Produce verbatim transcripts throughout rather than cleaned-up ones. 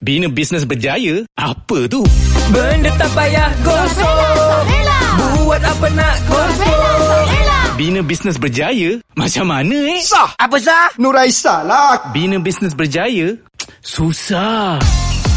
Bina Bisnes Berjaya? Apa tu? Benda tak payah gosok, buat apa nak gosok. Bina Bisnes Berjaya? Macam mana eh? Sah! Apa sah? Nuraisah lah. Bina Bisnes Berjaya? Susah.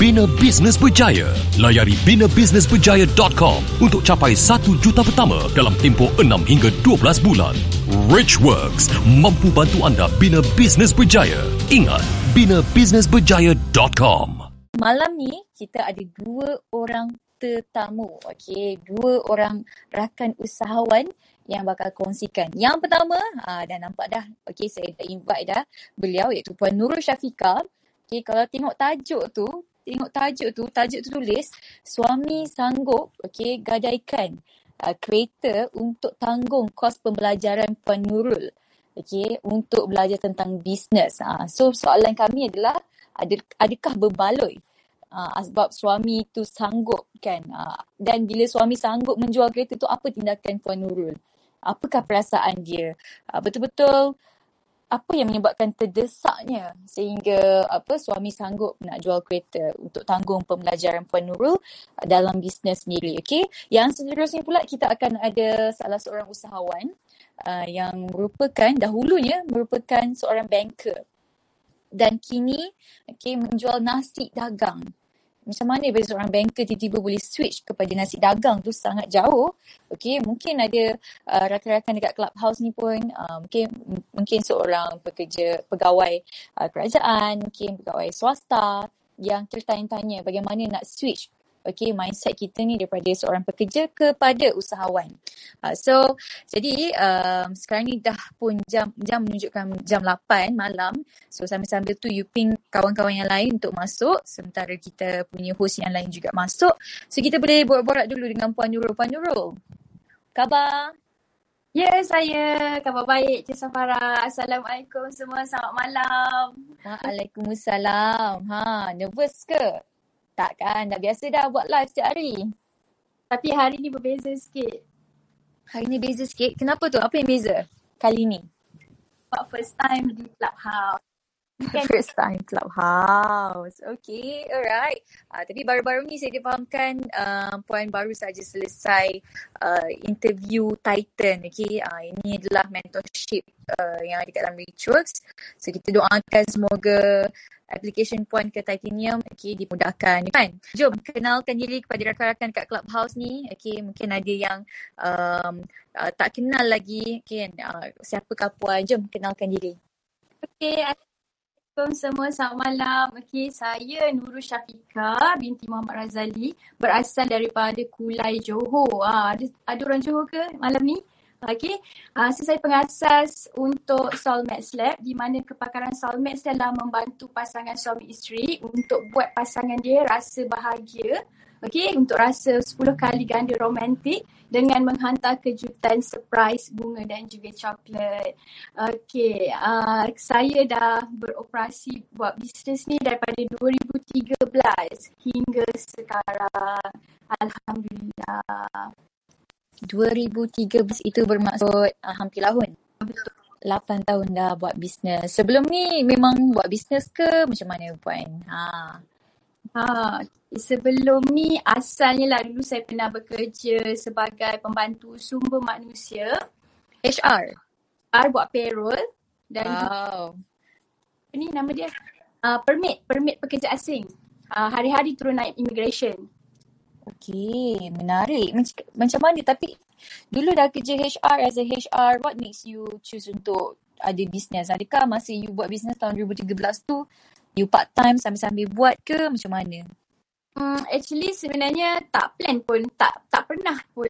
Bina Bisnes Berjaya. Layari bina bisnes berjaya dot com untuk capai satu juta pertama dalam tempoh enam hingga dua belas bulan. Richworks mampu bantu anda bina bisnes berjaya. Ingat, bina bisnes berjaya dot com. Malam ni kita ada dua orang tetamu. Okey, dua orang rakan usahawan yang bakal kongsikan. Yang pertama, aa, dah nampak dah. Okey, saya dah invite dah beliau, iaitu Puan Nurul Syafiqah. Okey, kalau tengok tajuk tu, tengok tajuk tu, tajuk tu tulis suami sanggup, okey, gadaikan aa, kereta untuk tanggung kos pembelajaran Puan Nurul. Okey, untuk belajar tentang bisnes. Aa, so soalan kami adalah adakah berbaloi? Uh, sebab suami tu sanggup kan, uh, dan bila suami sanggup menjual kereta tu, apa tindakan Puan Nurul? Apakah perasaan dia? Uh, betul-betul apa yang menyebabkan terdesaknya sehingga apa suami sanggup nak jual kereta untuk tanggung pembelajaran Puan Nurul uh, dalam bisnes sendiri. Okey, yang seterusnya pula kita akan ada salah seorang usahawan uh, yang merupakan dahulunya merupakan seorang banker dan kini okey menjual nasi dagang. Macam mana bila seorang banker tiba-tiba boleh switch kepada nasi dagang tu sangat jauh. Okey, mungkin ada uh, rakan-rakan dekat Clubhouse ni pun uh, mungkin mungkin seorang pekerja pegawai uh, kerajaan, mungkin pegawai swasta yang tertanya-tanya bagaimana nak switch okey mindset kita ni daripada seorang pekerja kepada usahawan. Uh, so jadi um, sekarang ni dah pun jam jam menunjukkan jam lapan malam. So sambil-sambil tu you ping kawan-kawan yang lain untuk masuk, sementara kita punya host yang lain juga masuk. So kita boleh borak-borak dulu dengan Puan Nurul. Puan Nurul, khabar? Ya, saya. Khabar baik, Cik Safara. Assalamualaikum semua. Selamat malam. Waalaikumsalam. Ha, nervous ke? Takkan, dah biasa dah buat live setiap hari. Tapi hari ni berbeza sikit. Hari ni beza sikit? Kenapa tu? Apa yang beza kali ni? Buat first time di Clubhouse. First time Clubhouse. Okay, alright. Uh, tapi baru-baru ni saya difahamkan uh, Puan baru saja selesai uh, interview Titan. Okay, uh, ini adalah mentorship uh, yang ada kat dalam Richworks. So kita doakan semoga application Puan ke Titanium okay, dimudahkan kan. Jom kenalkan diri kepada rakan-rakan kat Clubhouse ni. Okay, mungkin ada yang um, uh, tak kenal lagi okay, uh, siapakah Puan. Jom kenalkan diri. Okay, Assalamualaikum semua, selamat malam. Okay, saya Nurul Syafiqah binti Muhammad Razali, berasal daripada Kulai, Johor. Ha, ada, ada orang Johor ke malam ni? Okey, uh, so saya pengasas untuk Solmax Lab, di mana kepakaran Solmax adalah membantu pasangan suami isteri untuk buat pasangan dia rasa bahagia. Okey, untuk rasa sepuluh kali ganda romantik dengan menghantar kejutan surprise bunga dan juga coklat. Okey, uh, saya dah beroperasi buat bisnes ni daripada dua ribu tiga belas hingga sekarang. Alhamdulillah. dua ribu tiga belas itu bermaksud uh, hampir tahun. lapan tahun dah buat bisnes. Sebelum ni memang buat bisnes ke macam mana Puan? Ha. Ha, sebelum ni asalnya lah dulu saya pernah bekerja sebagai pembantu sumber manusia. H R. H R buat payroll dan wow. Juga, ni nama dia uh, permit, permit pekerja asing. Uh, hari-hari turun naik immigration. Okay, menarik. Macam, macam mana? Tapi dulu dah kerja H R, as a H R, what makes you choose untuk ada bisnes? Adakah masa you buat bisnes tahun dua ribu tiga belas tu, you part time sambil-sambil buat ke macam mana? Hmm, actually sebenarnya tak plan pun, tak tak pernah pun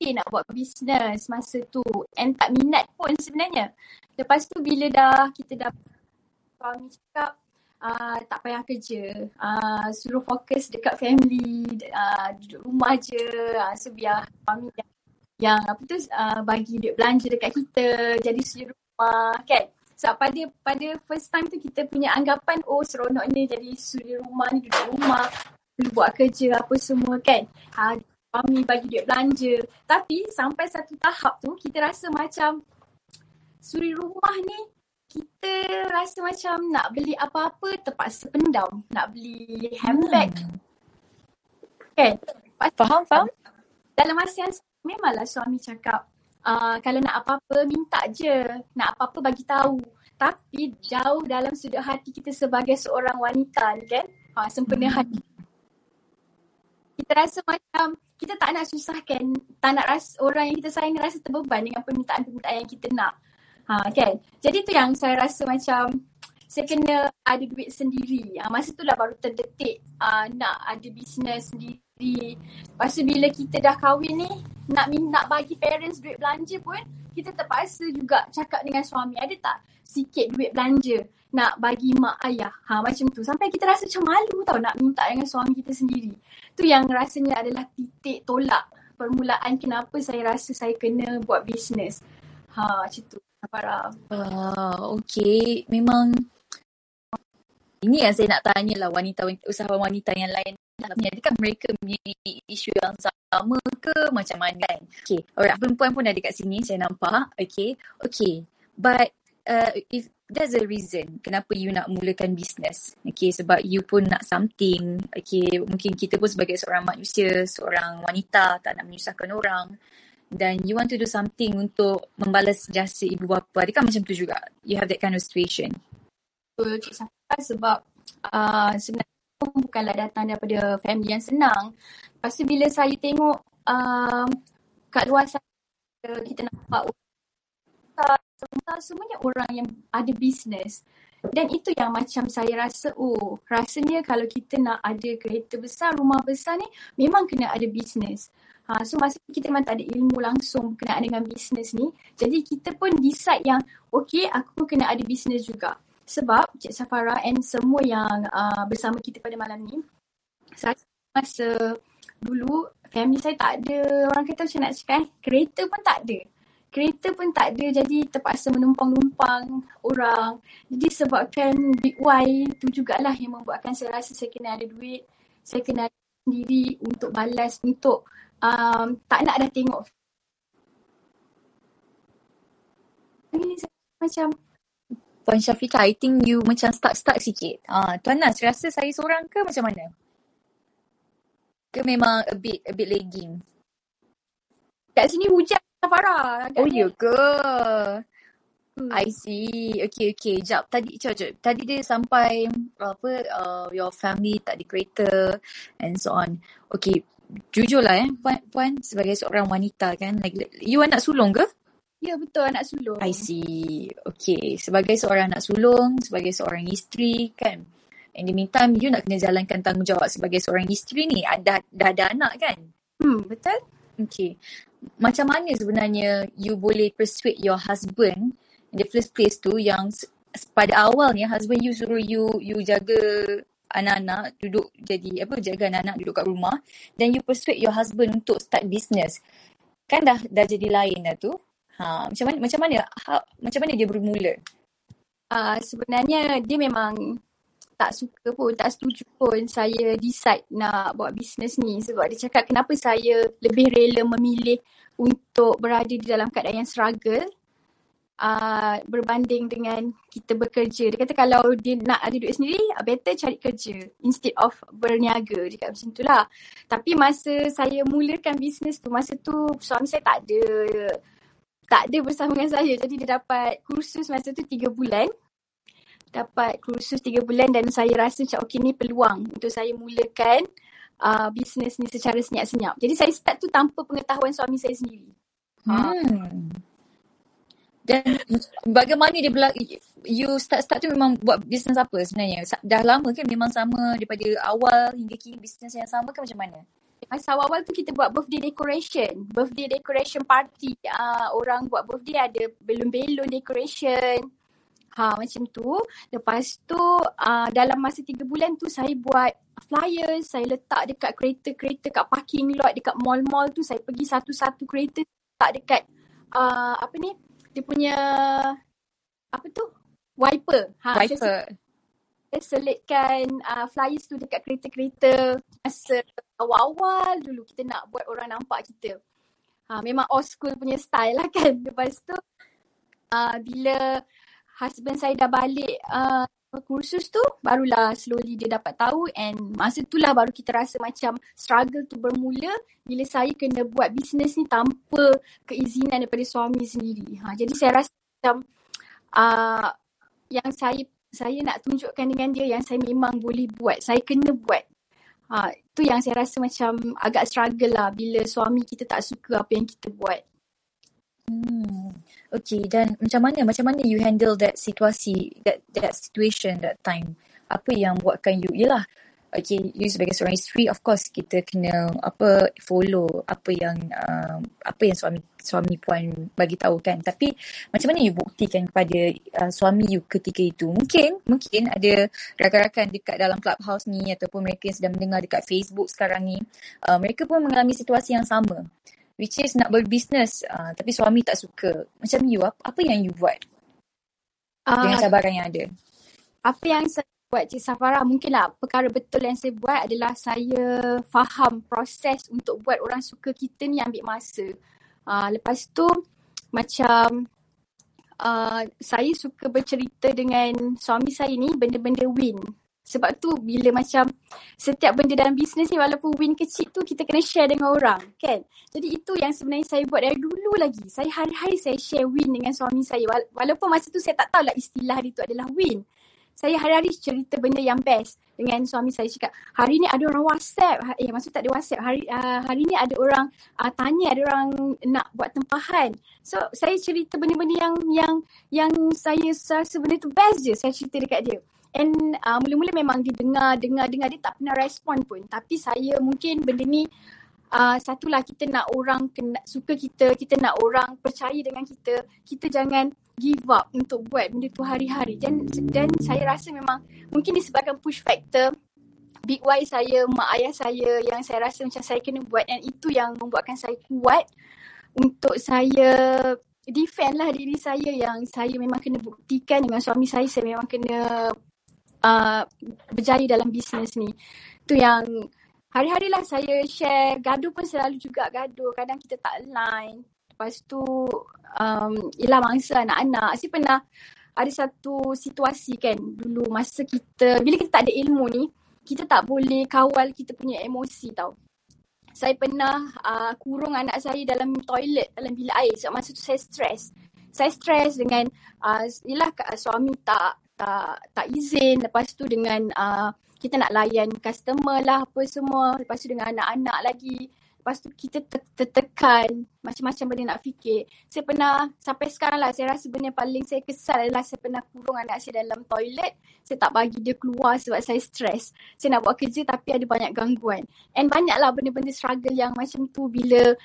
nak buat bisnes masa tu. And tak minat pun sebenarnya. Lepas tu bila dah, kita dah suami cakap, uh, tak payah kerja, uh, suruh fokus dekat family, uh, duduk rumah je, uh, so biar suami yang, yang apa tu uh, bagi duit belanja dekat kita, jadi suruh rumah kan. So pada pada first time tu kita punya anggapan, oh seronoknya jadi suri rumah ni, duduk rumah, buat kerja apa semua kan. Ha, suami bagi duit belanja. Tapi sampai satu tahap tu kita rasa macam suri rumah ni, kita rasa macam nak beli apa-apa terpaksa pendam. Nak beli handbag. Hmm. Kan? Faham, faham? Dalam masa yang memanglah suami cakap, Uh, kalau nak apa-apa minta je, nak apa-apa bagi tahu. Tapi jauh dalam sudut hati kita sebagai seorang wanita ni kan, ha, sempena hati, kita rasa macam kita tak nak susahkan, tak nak rasa orang yang kita sayang rasa terbeban dengan permintaan-permintaan yang kita nak, ha, kan. Jadi tu yang saya rasa macam saya kena ada duit sendiri, ha, masa tu lah baru terdetik uh, nak ada bisnes sendiri. Lepas tu bila kita dah kahwin ni, nak nak bagi parents duit belanja pun, kita terpaksa juga cakap dengan suami, ada tak sikit duit belanja nak bagi mak ayah, ha, macam tu. Sampai kita rasa macam malu tau nak minta dengan suami kita sendiri. Tu yang rasanya adalah titik tolak permulaan kenapa saya rasa saya kena buat bisnes. Ha, macam tu. Wow, okay. Memang ini yang saya nak tanya lah wanita, usahawan wanita yang lain, adakah mereka mempunyai isu yang sama ke macam mana kan? Okay, alright, perempuan pun ada kat sini, saya nampak. Okay, okay. But uh, if there's a reason kenapa you nak mulakan bisnes, okay, sebab you pun nak something, okay, mungkin kita pun sebagai seorang manusia, seorang wanita, tak nak menyusahkan orang, dan you want to do something untuk membalas jasa ibu bapa, adakah macam tu juga? You have that kind of situation? Betul, Cik Syafiqah, sebab uh, sebenarnya bukanlah datang daripada family yang senang. Lepas tu bila saya tengok um, kat luar sana, kita nampak orang, semuanya orang yang ada bisnes. Dan itu yang macam saya rasa, oh rasanya kalau kita nak ada kereta besar, rumah besar ni memang kena ada bisnes. Ha, so masa kita memang tak ada ilmu langsung berkenaan dengan bisnes ni. Jadi kita pun decide yang okay, aku kena ada bisnes juga. Sebab Cik Safara and semua yang uh, bersama kita pada malam ni, saya masa dulu family saya tak ada, orang kata macam nak cakap, kereta pun tak ada. Kereta pun tak ada, jadi terpaksa menumpang-numpang orang. Jadi sebabkan big why tu jugalah yang membuatkan saya rasa saya kena ada duit, saya kena ada sendiri untuk balas, untuk um, tak nak dah tengok. Ini saya macam Puan Syafiqah, I think you macam stuck-stuck sikit. Ah, Tuan Nas, rasa saya seorang ke macam mana? Ke memang a bit a bit lagging? Kat sini hujan, Farah. Oh, ya ke? Hmm. I see. Okay, okay. Jap, tadi jap, jap. Tadi dia sampai apa, uh, your family tak ada kereta and so on. Okay, jujurlah eh, Puan, Puan sebagai seorang wanita kan, like, you anak sulung ke? Ya, betul, anak sulung. I see. Okay, sebagai seorang anak sulung, sebagai seorang isteri kan, in the meantime, you nak kena jalankan tanggungjawab sebagai seorang isteri ni. Dah, dah ada anak kan? Hmm, betul. Okay. Macam mana sebenarnya you boleh persuade your husband in the first place tu, yang pada awalnya husband you suruh you you jaga anak-anak, duduk jadi apa, jaga anak-anak duduk kat rumah, then you persuade your husband untuk start business. Kan dah dah jadi lain dah tu. Ha, macam mana macam mana ha, macam mana dia bermula? Uh, sebenarnya dia memang tak suka pun, tak setuju pun saya decide nak buat bisnes ni, sebab dia cakap kenapa saya lebih rela memilih untuk berada di dalam keadaan yang struggle uh, berbanding dengan kita bekerja. Dia kata kalau dia nak ada duit sendiri, better cari kerja instead of berniaga. Dia kata macam tu lah. Tapi masa saya mulakan bisnes tu, masa tu suami saya tak ada tak ada bersama dengan saya. Jadi dia dapat kursus masa tu tiga bulan. Dapat kursus tiga bulan dan saya rasa macam okey, ni peluang untuk saya mulakan uh, bisnes ni secara senyap-senyap. Jadi saya start tu tanpa pengetahuan suami saya sendiri. Hmm. Dan bagaimana dia berlaku, you start-start tu memang buat bisnes apa sebenarnya? Dah lama kan, memang sama daripada awal hingga kini bisnes yang sama ke macam mana? Masa awal-awal tu kita buat birthday decoration, birthday decoration party. Uh, orang buat birthday ada belon-belon decoration. Ha, macam tu. Lepas tu uh, dalam masa tiga bulan tu saya buat flyer, saya letak dekat kereta-kereta kat parking lot, dekat mall-mall tu saya pergi satu-satu kereta letak dekat uh, apa ni? Dia punya apa tu? Wiper. Ha, wiper. Saya selitkan uh, flyers tu dekat kereta-kereta masa awal-awal dulu kita nak buat orang nampak kita. Ha, memang old school punya style lah kan. Lepas tu uh, bila husband saya dah balik uh, kursus tu, barulah slowly dia dapat tahu, and masa tu lah baru kita rasa macam struggle tu bermula bila saya kena buat bisnes ni tanpa keizinan daripada suami sendiri. Ha, jadi saya rasa macam uh, yang saya saya nak tunjukkan dengan dia yang saya memang boleh buat, saya kena buat. Ha, tu yang saya rasa macam agak struggle lah bila suami kita tak suka apa yang kita buat. Hmm. Okay, dan macam mana macam mana you handle that situasi, that that situation that time? Apa yang buatkan you, yelah, okay, you sebagai seorang isteri, of course kita kena apa follow apa yang uh, apa yang suami suami puan bagi tahu kan. Tapi macam mana you buktikan kepada uh, suami you ketika itu? Mungkin mungkin ada rakan-rakan dekat dalam Clubhouse ni ataupun mereka yang sedang mendengar dekat Facebook sekarang ni, uh, mereka pun mengalami situasi yang sama, which is nak berbisnes uh, tapi suami tak suka. Macam you, apa, apa yang you buat uh, dengan cabaran yang ada? Apa yang saya buat, Cik Safara, mungkinlah perkara betul yang saya buat adalah saya faham proses untuk buat orang suka kita ni ambil masa. Uh, lepas tu macam uh, saya suka bercerita dengan suami saya ni benda-benda win. Sebab tu bila macam setiap benda dalam bisnes ni walaupun win kecil tu kita kena share dengan orang kan. Jadi itu yang sebenarnya saya buat dari dulu lagi. Saya hari-hari saya share win dengan suami saya. Walaupun masa tu saya tak tahulah istilah itu adalah win. Saya hari-hari cerita benda yang best dengan suami saya, cakap hari ni ada orang WhatsApp. Eh maksud tak ada WhatsApp. Hari uh, hari ni ada orang uh, tanya, ada orang nak buat tempahan. So saya cerita benda-benda yang yang yang saya rasa benda tu best je saya cerita dekat dia. And uh, mula-mula memang dia dengar, dengar, dengar. Dia tak pernah respon pun. Tapi saya mungkin benda ni, uh, satulah kita nak orang kena, suka kita. Kita nak orang percaya dengan kita. Kita jangan give up untuk buat benda tu hari-hari. Dan, dan saya rasa memang mungkin disebabkan push factor big why saya, mak ayah saya, yang saya rasa macam saya kena buat. Dan itu yang membuatkan saya kuat untuk saya defend lah diri saya, yang saya memang kena buktikan dengan suami saya. Saya memang kena Uh, berjaya dalam bisnes ni. Tu yang hari-hari lah saya share. Gaduh pun selalu juga gaduh. Kadang kita tak align. Lepas tu um, ialah mangsa anak-anak. Saya pernah ada satu situasi kan dulu masa kita, bila kita tak ada ilmu ni, kita tak boleh kawal kita punya emosi tau. Saya pernah uh, kurung anak saya dalam toilet, dalam bilik air. So, masa tu saya stres. Saya stres dengan uh, ialah suami tak tak tak izin, lepas tu dengan uh, kita nak layan customer lah apa semua, lepas tu dengan anak-anak lagi, lepas tu kita tertekan, macam-macam benda nak fikir. Saya pernah, sampai sekarang lah saya rasa benda yang paling saya kesal adalah saya pernah kurung anak saya dalam toilet, saya tak bagi dia keluar sebab saya stres. Saya nak buat kerja tapi ada banyak gangguan, and banyaklah benda-benda struggle yang macam tu bila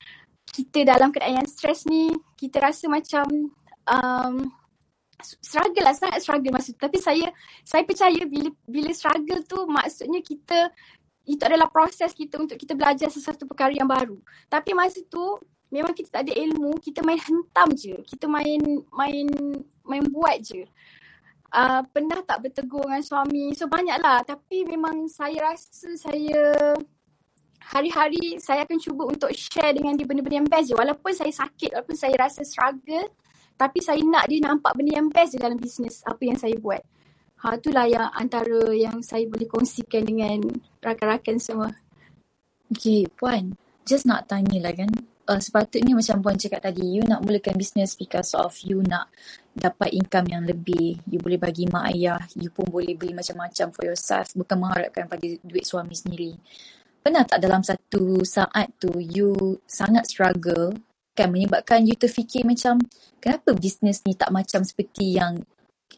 kita dalam keadaan yang stres ni, kita rasa macam um, struggle lah, sangat struggle maksud. Tapi saya saya percaya bila bila struggle tu maksudnya kita, itu adalah proses kita untuk kita belajar sesuatu perkara yang baru. Tapi masa tu memang kita tak ada ilmu, kita main hentam je, kita main main main buat je. Uh, pernah tak bertegur dengan suami, so banyaklah. Tapi memang saya rasa saya hari-hari saya akan cuba untuk share dengan dia benda-benda yang best je. Walaupun saya sakit, walaupun saya rasa struggle, tapi saya nak dia nampak benda yang best dalam bisnes apa yang saya buat. Ha, itulah yang antara yang saya boleh kongsikan dengan rakan-rakan semua. Okay, Puan. Just nak tanya lah kan. Uh, sepatutnya macam Puan cakap tadi, you nak mulakan bisnes because of you nak dapat income yang lebih. You boleh bagi mak ayah. You pun boleh beli macam-macam for yourself. Bukan mengharapkan pada duit suami sendiri. Pernah tak dalam satu saat tu, you sangat struggle kan, menyebabkan you terfikir macam, kenapa bisnes ni tak macam seperti yang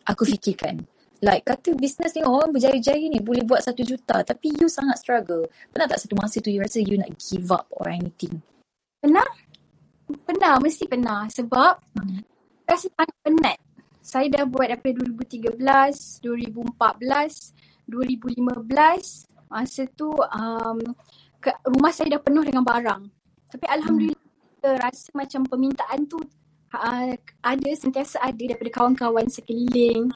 aku fikirkan? Like, kata bisnes ni orang berjaya-jaya ni boleh buat satu juta, tapi you sangat struggle. Pernah tak satu masa tu you rasa you nak give up or anything? Pernah. Pernah, mesti pernah. Sebab hmm. rasa sangat penat. Saya dah buat daripada dua ribu tiga belas, dua ribu empat belas, dua ribu lima belas. Masa tu um, ke, rumah saya dah penuh dengan barang. Tapi Alhamdulillah hmm. rasa macam permintaan tu uh, ada, sentiasa ada daripada kawan-kawan sekeliling,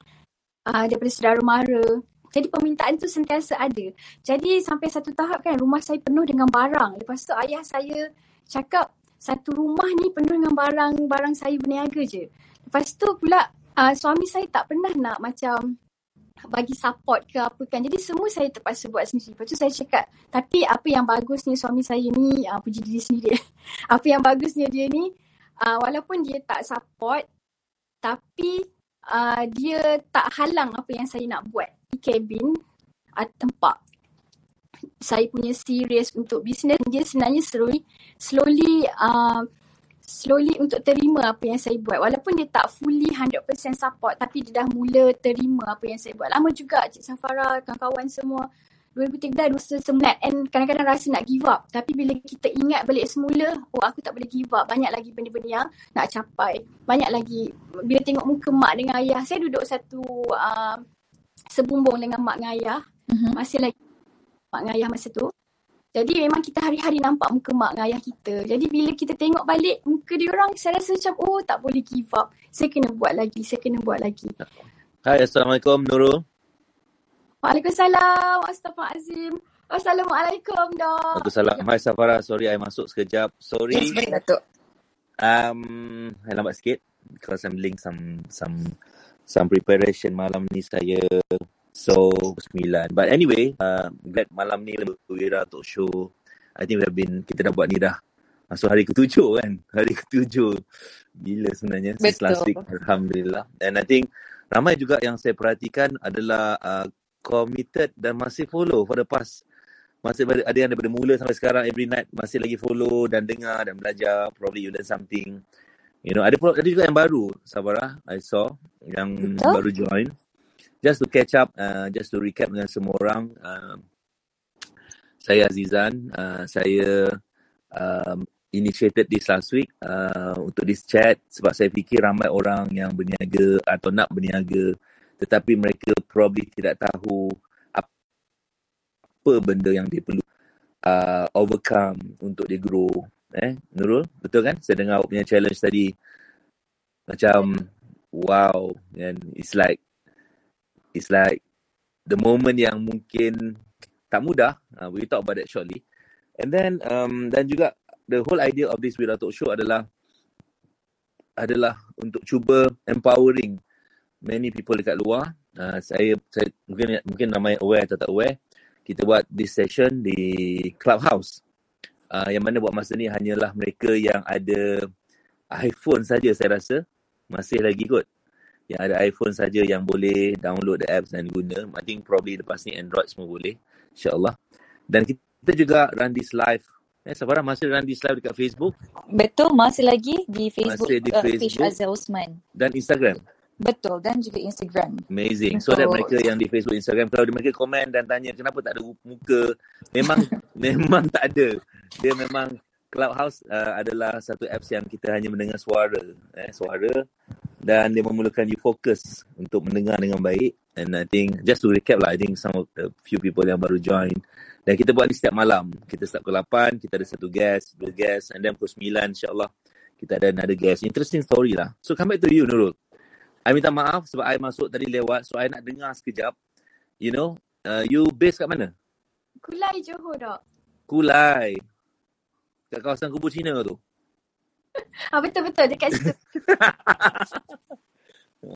uh, daripada saudara mara. Jadi permintaan tu sentiasa ada. Jadi sampai satu tahap kan rumah saya penuh dengan barang. Lepas tu ayah saya cakap satu rumah ni penuh dengan barang-barang saya berniaga je. Lepas tu pula Uh, suami saya tak pernah nak macam bagi support ke apa kan. Jadi semua saya terpaksa buat sendiri. Lepas tu saya cakap, tapi apa yang bagusnya suami saya ni, uh, puji diri sendiri. Apa yang bagusnya dia ni, uh, walaupun dia tak support, tapi uh, dia tak halang apa yang saya nak buat di cabin uh, tempat. Saya punya serius untuk bisnes, dia sebenarnya slowly, slowly uh, slowly untuk terima apa yang saya buat. Walaupun dia tak fully one hundred percent support, tapi dia dah mula terima apa yang saya buat. Lama juga Cik Safara, kawan-kawan semua, dua ribu tiga belas rasa semangat and kadang-kadang rasa nak give up. Tapi bila kita ingat balik semula, oh aku tak boleh give up. Banyak lagi benda-benda yang nak capai. Banyak lagi, bila tengok muka mak dengan ayah, saya duduk satu uh, sebumbung dengan mak dengan ayah. Mm-hmm. Masih lagi mak dengan ayah masa tu. Jadi memang kita hari-hari nampak muka mak dengan ayah kita. Jadi bila kita tengok balik muka dia orang, saya rasa macam, oh tak boleh give up. Saya kena buat lagi, saya kena buat lagi. Hai, Assalamualaikum Nurul. Waalaikumsalam, Astaghfirullah Azim. Assalamualaikum, Dok. Waalaikumsalam. Hai Safara, sorry I masuk sekejap. Sorry. Yes, baik, Datuk. Um, I lambat sikit because I'm doing some some some preparation malam ni saya. So, sembilan. But anyway, uh, glad malam ni Wira Talk Show. I think we have been, kita dah buat ni dah. So, hari ketujuh kan? Hari ketujuh. Gila sebenarnya. Since last week, Alhamdulillah. And I think ramai juga yang saya perhatikan adalah uh, committed dan masih follow for the past. Masih ada yang daripada mula sampai sekarang, every night masih lagi follow dan dengar dan belajar. Probably you learn something. You know, ada, ada juga yang baru, Sabarah, I saw. Yang betul? Baru join. Just to catch up, uh, just to recap dengan semua orang, uh, saya Azizan, uh, saya um, initiated this last week uh, untuk this chat sebab saya fikir ramai orang yang berniaga atau nak berniaga tetapi mereka probably tidak tahu apa benda yang dia perlu uh, overcome untuk dia grow. Eh, Nurul, betul kan? Saya dengar awak punya challenge tadi. Macam, wow. And it's like, It's like the moment yang mungkin tak mudah. Uh, we talk about that shortly. And then, um, dan juga the whole idea of this Wira Talk Show adalah adalah untuk cuba empowering many people dekat luar. Uh, saya, saya mungkin mungkin ramai aware atau tak aware. Kita buat this session di Clubhouse. Uh, yang mana buat masa ni hanyalah mereka yang ada iPhone saja saya rasa. Masih lagi kot. Yang ada iPhone saja yang boleh download the apps dan guna. I think probably lepas ni Android semua boleh. InsyaAllah. Dan kita juga run this live. Eh, Safara masih run this live dekat Facebook? Betul. Masih lagi di Facebook. Masih di Facebook. Uh, page Azhar Osman. Dan Instagram? Betul. Dan juga Instagram. Amazing. So, so that mereka yang di Facebook, Instagram, kalau mereka komen dan tanya kenapa tak ada muka. Memang memang tak ada. Dia memang Clubhouse uh, adalah satu apps yang kita hanya mendengar suara. Eh, suara. Dan dia memerlukan you focus untuk mendengar dengan baik. And I think, just to recap lah, I think some of the few people yang baru join. Dan kita buat ni setiap malam. Kita start pukul lapan, kita ada satu guest, dua guest. And then pukul sembilan, insyaAllah, kita ada another guest. Interesting story lah. So, come back to you, Nurul. I minta maaf sebab I masuk tadi lewat. So, I nak dengar sekejap. You know, uh, you based kat mana? Kulai, Johor, Dok. Kulai. Kat kawasan kubur Cina tu. Ah, betul-betul dekat situ.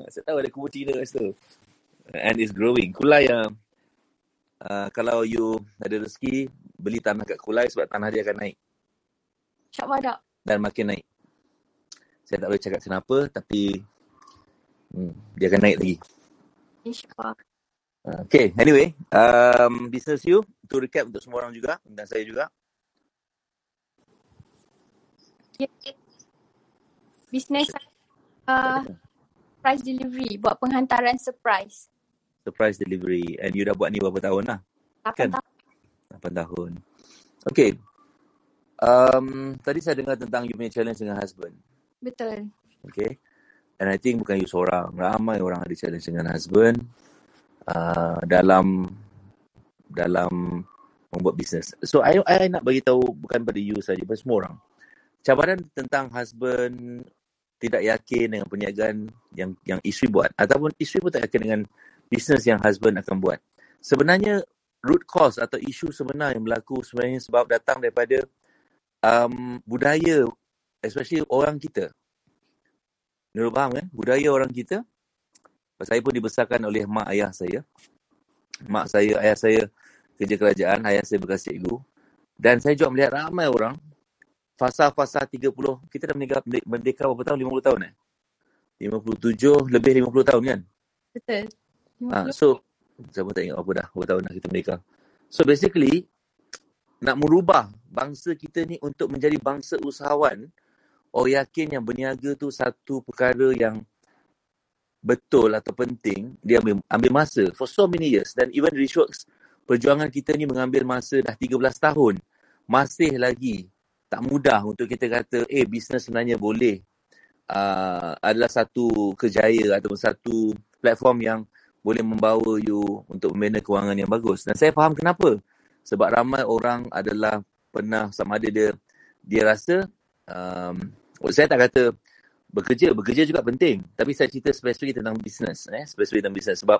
Saya tahu ada kubur Cina kat situ. And it's growing. Kulai, uh, uh, kalau you ada rezeki, beli tanah kat Kulai sebab tanah dia akan naik. InsyaAllah tak. Dan makin naik. Saya tak boleh cakap kenapa, tapi hmm, dia akan naik lagi. InsyaAllah. Okay, anyway. Um, business you, to recap untuk semua orang juga. Dan saya juga. Bisnes uh, surprise delivery, buat penghantaran surprise. Surprise delivery. And you dah buat ni berapa tahun lah? lapan kan? tahun. lapan tahun. Okay. Um, tadi saya dengar tentang you punya challenge dengan husband. Betul. Okay. And I think bukan you seorang, ramai orang ada challenge dengan husband uh, dalam dalam membuat bisnes. So I, I nak bagi tahu bukan pada you saja, pada semua orang. Cabaran tentang husband tidak yakin dengan perniagaan yang yang isteri buat, ataupun isteri pun tak yakin dengan bisnes yang husband akan buat. Sebenarnya root cause atau isu sebenar yang berlaku sebenarnya sebab datang daripada um, budaya, especially orang kita. Nurul faham kan? Budaya orang kita. Saya pun dibesarkan oleh mak ayah saya. Mak saya, ayah saya kerja kerajaan, ayah saya bekas cikgu. Dan saya juga melihat ramai orang fasa-fasa tiga puluh, kita dah merdeka, merdeka berapa tahun? lima puluh tahun eh? lima puluh tujuh, lebih lima puluh tahun kan? Betul. Ha, so, saya pun tak ingat apa dah, berapa tahun dah kita merdeka. So basically, nak merubah bangsa kita ni untuk menjadi bangsa usahawan, orang yakin yang berniaga tu satu perkara yang betul atau penting, dia ambil, ambil masa for so many years. Dan even Richworks, perjuangan kita ni mengambil masa dah tiga belas tahun. Masih lagi tak mudah untuk kita kata, eh, bisnes sebenarnya boleh. Uh, adalah satu kejayaan atau satu platform yang boleh membawa you untuk membina kewangan yang bagus. Dan saya faham kenapa. Sebab ramai orang adalah pernah sama ada dia, dia rasa, um, saya tak kata bekerja, bekerja juga penting. Tapi saya cerita spesifik tentang bisnes. Eh? Spesifik tentang bisnes sebab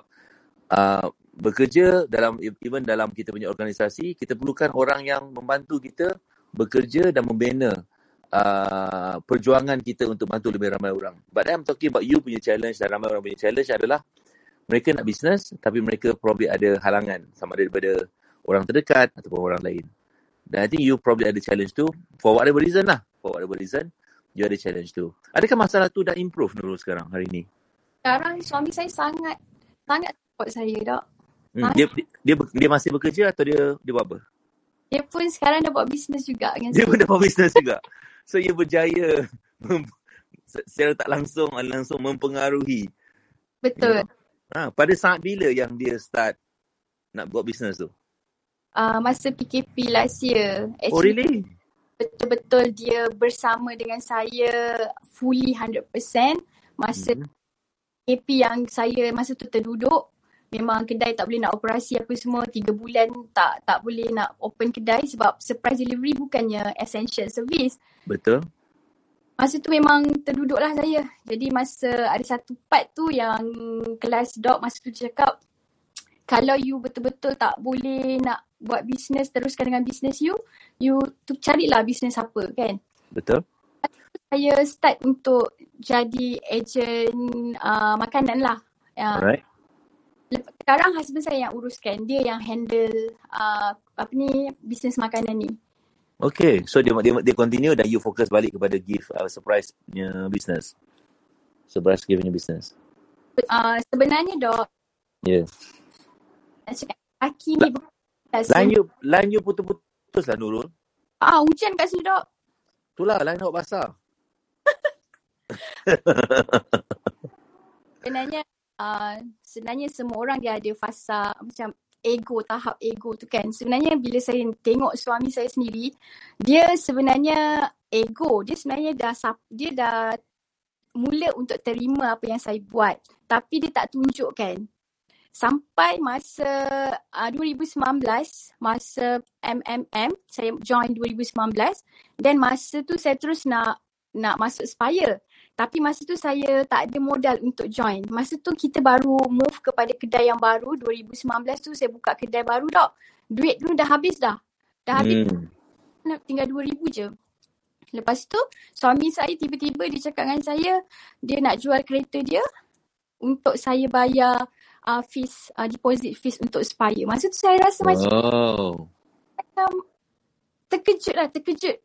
uh, bekerja, dalam even dalam kita punya organisasi, kita perlukan orang yang membantu kita bekerja dan membina uh, perjuangan kita untuk bantu lebih ramai orang. But I'm talking about you punya challenge dan ramai orang punya challenge adalah mereka nak bisnes tapi mereka probably ada halangan sama ada daripada orang terdekat ataupun orang lain. Dan I think you probably ada challenge tu for whatever reason lah. For whatever reason, you ada challenge tu. Adakah masalah tu dah improve dulu sekarang hari ni? Sekarang suami saya sangat sangat support saya dok. Hmm, dia, dia dia masih bekerja atau dia dia buat apa? Dia pun sekarang dah buat bisnes juga dengan saya. Dia pun dah buat bisnes juga. So you berjaya mem- secara tak langsung langsung mempengaruhi. Betul. You know? Ha, pada saat bila yang dia start nak buat bisnes tu? Uh, masa P K P last year. Actually, oh really? Betul-betul dia bersama dengan saya fully one hundred percent. Masa hmm. P K P yang saya masa tu terduduk, memang kedai tak boleh nak operasi apa semua. Tiga bulan tak tak boleh nak open kedai sebab surprise delivery bukannya essential service. Betul. Masa tu memang terduduklah saya. Jadi masa ada satu part tu yang kelas dok masa tu cakap, kalau you betul-betul tak boleh nak buat bisnes, teruskan dengan bisnes you, you tu carilah bisnes apa kan. Betul. Saya start untuk jadi ejen uh, makanan lah. Uh, Alright. Sekarang husband saya yang uruskan. Dia yang handle uh, apa ni, bisnes makanan ni. Okay. So dia, dia, dia continue dan you fokus balik kepada gift, uh, surprise punya business. Surprise gift punya business. Uh, sebenarnya dok. Yes. Yeah. Kaki ni line you, line you putus-putus lah Nurul. Ah, hujan kat sini dok. Itulah line awak basah. Sebenarnya uh, Sebenarnya semua orang dia ada fasa macam ego, tahap ego tu kan. Sebenarnya bila saya tengok suami saya sendiri, dia sebenarnya ego. Dia sebenarnya dah Dia dah mula untuk terima apa yang saya buat, tapi dia tak tunjukkan. Sampai masa uh, twenty nineteen, masa M M M, saya join twenty nineteen. Then masa tu saya terus nak nak masuk Aspire. Tapi masa tu saya tak ada modal untuk join. Masa tu kita baru move kepada kedai yang baru. twenty nineteen tu saya buka kedai baru dok. Duit tu dah habis dah. Dah habis. Hmm. Tinggal two thousand je. Lepas tu suami saya tiba-tiba dia cakap dengan saya, dia nak jual kereta dia untuk saya bayar Uh, fees, uh, deposit fees untuk Aspire. Masa tu saya rasa wow. macam um, terkejut lah, terkejut.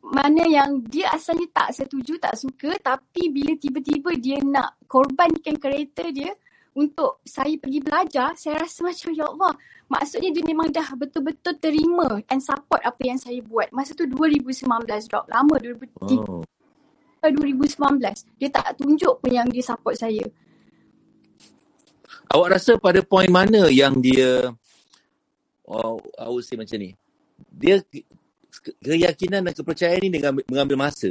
Mana yang dia asalnya tak setuju, tak suka, tapi bila tiba-tiba dia nak korbankan kereta dia untuk saya pergi belajar, saya rasa macam ya Allah. Maksudnya dia memang dah betul-betul terima and support apa yang saya buat. Masa tu twenty nineteen dok, lama twenty nineteen. Wow. twenty nineteen dia tak tunjuk pun yang dia support saya. Awak rasa pada point mana yang dia, oh, awak say macam ni, dia keyakinan dan kepercayaan ni dengan mengambil masa.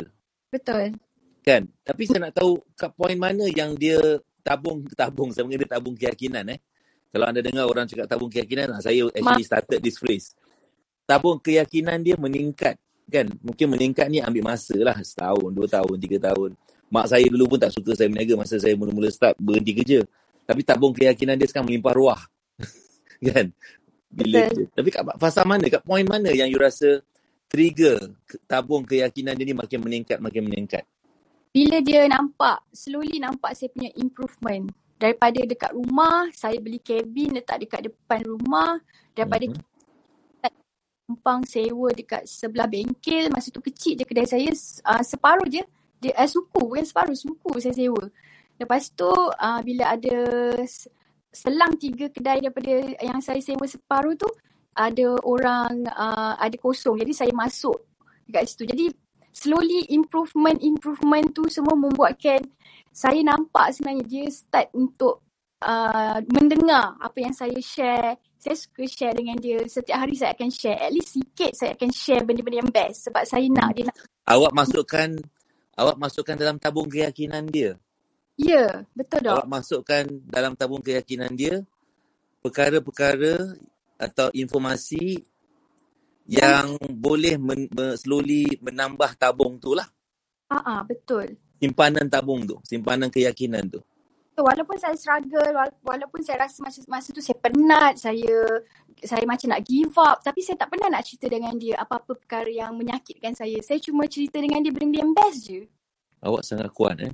Betul. Kan? Tapi saya nak tahu kat point mana yang dia tabung, tabung, saya panggil dia tabung keyakinan eh. Kalau anda dengar orang cakap tabung keyakinan, saya actually started this phrase. Tabung keyakinan dia meningkat, kan? Mungkin meningkat ni ambil masa lah, setahun, dua tahun, tiga tahun. Mak saya dulu pun tak suka saya berniaga masa saya mula-mula start, berhenti kerja. Tapi tabung keyakinan dia sekarang melimpah ruah. Kan? Bila okay. Tapi kat fasa mana, kat point mana yang you rasa trigger tabung keyakinan dia ni makin meningkat, makin meningkat? Bila dia nampak, slowly nampak saya punya improvement. Daripada dekat rumah, saya beli kabin letak dekat depan rumah. Daripada mm-hmm. Kumpang sewa dekat sebelah bengkel. Masa tu kecil je kedai saya, uh, separuh je. Dia, eh, suku, bukan separuh, suku saya sewa. Lepas tu, uh, bila ada selang tiga kedai daripada yang saya sewa separuh tu, ada orang, uh, ada kosong. Jadi, saya masuk dekat situ. Jadi, slowly improvement, improvement tu semua membuatkan saya nampak sebenarnya dia start untuk uh, mendengar apa yang saya share. Saya suka share dengan dia. Setiap hari saya akan share. At least sikit saya akan share benda-benda yang best. Sebab saya nak dia nak. Awak masukkan, awak masukkan dalam tabung keyakinan dia. Ya, betul dok. Awak masukkan dalam tabung keyakinan dia perkara-perkara atau informasi yang hmm. boleh men- slowly menambah tabung tu lah. Haa, betul. Simpanan tabung tu, simpanan keyakinan tu. Walaupun saya struggle, walaupun saya rasa masa, masa tu saya penat, saya saya macam nak give up. Tapi saya tak pernah nak cerita dengan dia apa-apa perkara yang menyakitkan saya. Saya cuma cerita dengan dia benda-benda yang best je. Awak sangat kuat eh.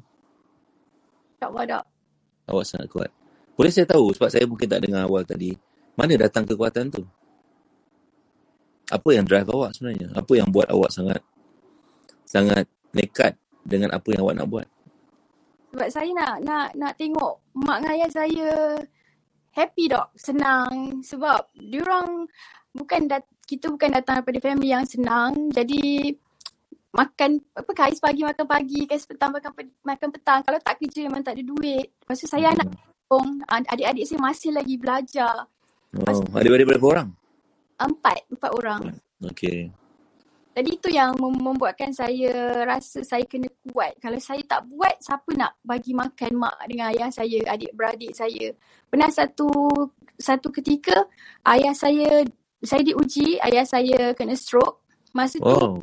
Tak wadah. Awak sangat kuat. Boleh saya tahu, sebab saya mungkin tak dengar awal tadi, mana datang kekuatan tu? Apa yang drive awak sebenarnya? Apa yang buat awak sangat sangat nekat dengan apa yang awak nak buat? Sebab saya nak nak nak tengok mak dan ayah saya happy dok, senang. Sebab diorang bukan dat, kita bukan datang daripada family yang senang. Jadi makan apa, kais pagi makan pagi, kais petang makan, makan petang. Kalau tak kerja memang tak ada duit. Lepas tu saya anak kampung, adik-adik saya masih lagi belajar. Wow, oh, adik-adik berapa orang? Empat, empat orang. Okey. Jadi itu yang membuatkan saya rasa saya kena kuat. Kalau saya tak buat, siapa nak bagi makan mak dengan ayah saya, adik-beradik saya. Pernah satu satu ketika, ayah saya, saya diuji, ayah saya kena stroke. Masa tu, oh.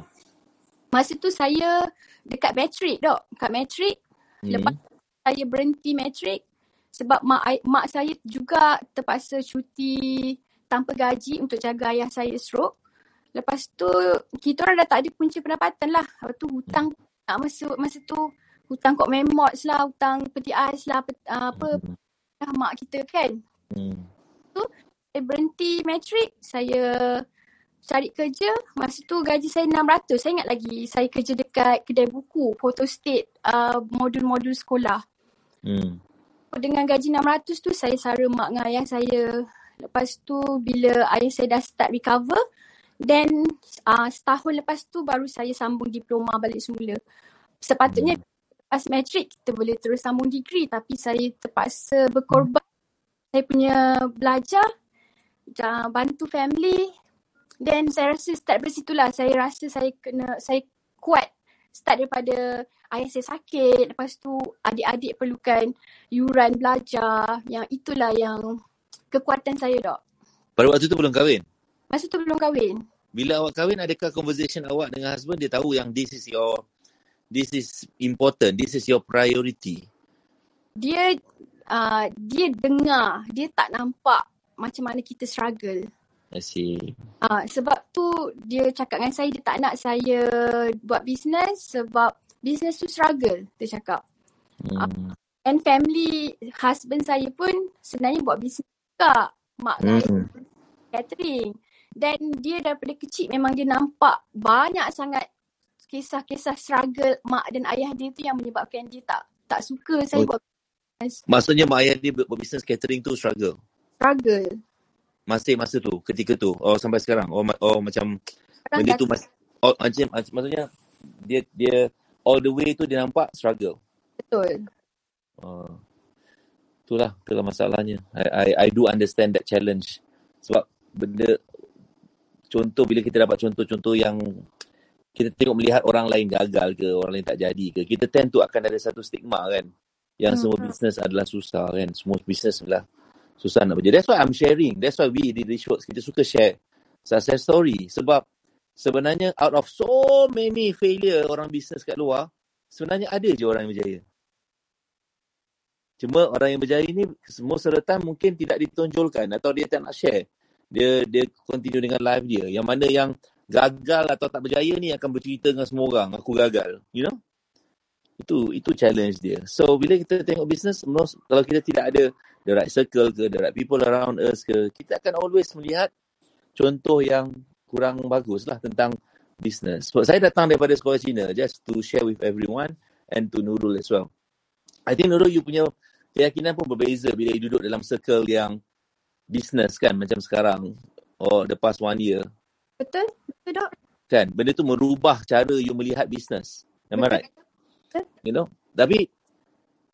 Masa tu saya dekat matrik dok, dekat matrik. Hmm. Lepas saya berhenti matrik sebab mak mak saya juga terpaksa cuti tanpa gaji untuk jaga ayah saya stroke. Lepas tu kita orang dah tak ada punca pendapatan lah. Lepas tu hutang nak masuk masa tu hutang kot memots lah, hutang peti ais lah, peti, apa lah mak kita kan. Hmm. Tu saya berhenti matrik, saya cari kerja. Masa tu gaji saya enam ratus. Saya ingat lagi saya kerja dekat kedai buku, photostat, uh, modul-modul sekolah. Hmm. Dengan gaji enam ratus tu saya sara mak dengan ayah saya. Lepas tu bila ayah saya dah start recover, then uh, setahun lepas tu baru saya sambung diploma balik semula. Sepatutnya lepas matrik kita boleh terus sambung degree, tapi saya terpaksa berkorban. Saya punya belajar, bantu family. Then saya rasa start dari situlah saya rasa saya kena, saya kuat. Start daripada ayah saya sakit, lepas tu adik-adik perlukan yuran belajar. Yang itulah yang kekuatan saya dok. Pada waktu tu belum kahwin? Masa tu belum kahwin. Bila awak kahwin, adakah conversation awak dengan husband dia tahu yang this is your, this is important, this is your priority? Dia uh, dia dengar, dia tak nampak macam mana kita struggle. I see. Uh, sebab tu dia cakap dengan saya, dia tak nak saya buat bisnes sebab bisnes tu struggle, dia cakap. Hmm. Uh, and family, husband saya pun sebenarnya buat bisnes juga. Mak hmm. catering. Dan dia daripada kecil memang dia nampak banyak sangat kisah-kisah struggle mak dan ayah dia tu yang menyebabkan dia tak tak suka saya oh. buat bisnes. Maksudnya mak ayah dia buat bisnes catering tu struggle? Struggle. Masih masa tu, ketika tu, oh sampai sekarang, oh, oh macam sekarang benda tu mas, oh, macam, maksudnya dia dia all the way tu dia nampak struggle. Betul. Oh, itulah, itulah masalahnya. I, I I do understand that challenge. Sebab benda, contoh bila kita dapat contoh-contoh yang kita tengok melihat orang lain gagal ke, orang lain tak jadi ke, kita tend tu akan ada satu stigma kan, yang hmm. semua bisnes adalah susah kan, semua bisnes adalah susah nak berjaya. That's why I'm sharing, that's why we di Richworks kita suka share success story, sebab sebenarnya out of so many failure orang bisnes kat luar, sebenarnya ada je orang yang berjaya. Cuma orang yang berjaya ni semua seretan mungkin tidak ditonjolkan atau dia tak nak share. Dia dia continue dengan live dia. Yang mana yang gagal atau tak berjaya ni akan bercerita dengan semua orang, aku gagal, you know? Itu itu challenge dia. So bila kita tengok bisnes, kalau kita tidak ada the right circle ke, the right people around us ke, kita akan always melihat contoh yang kurang baguslah tentang bisnes. So, saya datang daripada sekolah Cina, just to share with everyone and to Nurul as well. I think Nurul, you punya keyakinan pun berbeza bila you duduk dalam circle yang bisnes kan, macam sekarang or the past one year. Betul, betul dok. Kan, benda tu merubah cara you melihat bisnes. Am I right? Betul. You know, tapi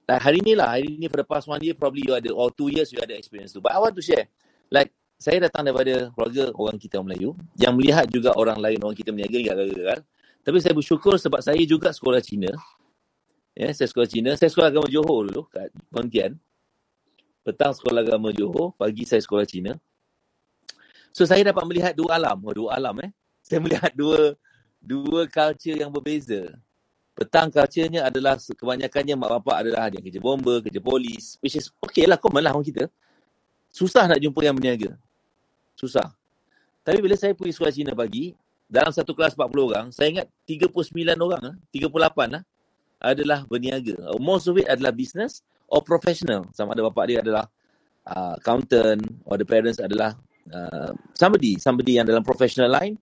hari ni lah, hari ni for the past one year probably you ada, or two years you ada experience tu. But I want to share, like, saya datang daripada keluarga orang kita Melayu yang melihat juga orang lain, orang kita meniaga gagal-gagal. Tapi saya bersyukur sebab saya juga sekolah Cina. Ya, saya sekolah Cina. Saya sekolah agama Johor dulu kat Pontian. Petang sekolah agama Johor, pagi saya sekolah Cina. So, saya dapat melihat dua alam. Oh, dua alam eh. Saya melihat dua dua culture yang berbeza. Petang culture-nya adalah kebanyakannya mak bapak adalah yang kerja bomba, kerja polis. Which is okay lah, common lah orang kita. Susah nak jumpa yang berniaga. Susah. Tapi bila saya pergi sekolah Cina pagi, dalam satu kelas empat puluh orang, saya ingat tiga puluh sembilan orang, tiga puluh lapan adalah berniaga. Most of it adalah business or professional. Sama ada bapak dia adalah uh, accountant, or the parents adalah uh, somebody, somebody yang dalam professional line,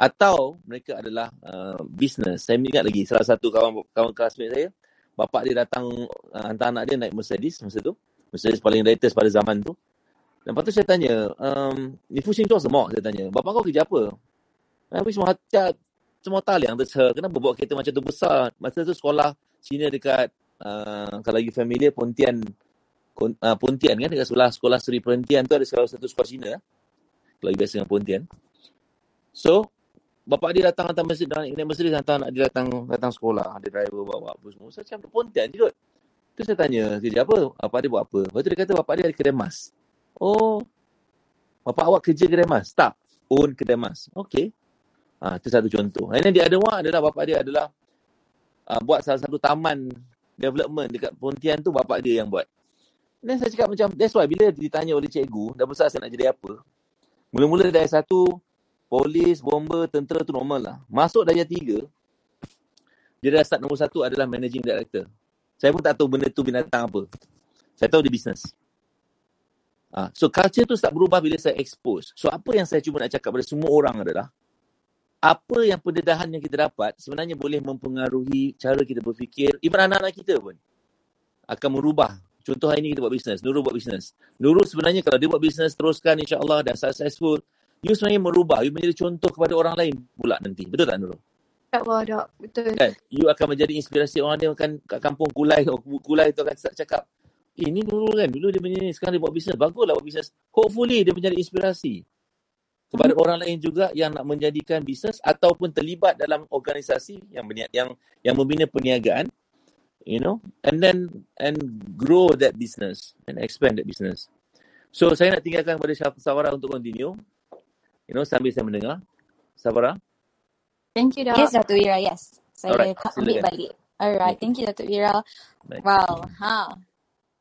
atau mereka adalah uh, business. Saya ingat lagi salah satu kawan kawan classmate saya, bapak dia datang uh, hantar anak dia naik Mercedes masa tu. Mercedes paling latest pada zaman tu. Lepas tu saya tanya, um, ni pusing tuan semua, saya tanya, bapak kau kerja apa? Habis semua hati, semua tali yang terserah, kenapa bawa kereta macam tu besar? Masa tu sekolah Cina dekat, uh, kalau lagi familiar, Pontian, uh, Pontian kan, dekat sebelah sekolah Seri Pontian tu ada sekolah satu sekolah Cina, kalau lagi biasa dengan Pontian. So, bapak dia datang hantar Mercedes, naik Mercedes hantar anak dia datang, datang sekolah, ada driver bawa apa semua. Saya macam Pontian je kot. Tu saya tanya, kerja apa? Bapak dia buat apa? Lepas tu dia kata, bapak dia ada kedai emas. Oh, bapak awak kerja kedai mas? Tak, own kedai mas. Okey. Ha, itu satu contoh. And then the other one adalah bapak dia adalah uh, buat salah satu taman development dekat Pontian tu, bapak dia yang buat. And then saya cakap macam, that's why bila ditanya oleh cikgu, dah besar saya nak jadi apa? Mula-mula dari satu, polis, bomba, tentera tu normal lah. Masuk darjah tiga, dia dah start nombor satu adalah managing director. Saya pun tak tahu benda tu binatang apa. Saya tahu dia business. Ha, so culture tu tak berubah bila saya expose. So apa yang saya cuba nak cakap pada semua orang adalah apa yang pendedahan yang kita dapat sebenarnya boleh mempengaruhi cara kita berfikir. Even anak-anak kita pun akan merubah. Contoh hari ni kita buat bisnes, Nurul buat bisnes. Nurul sebenarnya kalau dia buat bisnes teruskan, insya-Allah dah successful, you sebenarnya merubah, you menjadi contoh kepada orang lain pula nanti. Betul tak Nurul? Allah dak, betul. Kan? You akan menjadi inspirasi orang dia akan kat kampung Kulai, Kulai tu akan cakap, eh, ni dulu kan, dulu dia punya ni, sekarang dia buat bisnes, baguslah buat bisnes. Hopefully dia menjadi inspirasi kepada hmm. orang lain juga yang nak menjadikan bisnes ataupun terlibat dalam organisasi yang berniat, yang yang membina perniagaan, you know, and then and grow that business and expand that business. So saya nak tinggalkan kepada Safara untuk continue, you know, sambil saya mendengar. Safara, thank you Datuk. Yes Datuk Ira, yes, saya ambil balik. Alright, thank you Datuk Ira. Wow, ha. Huh.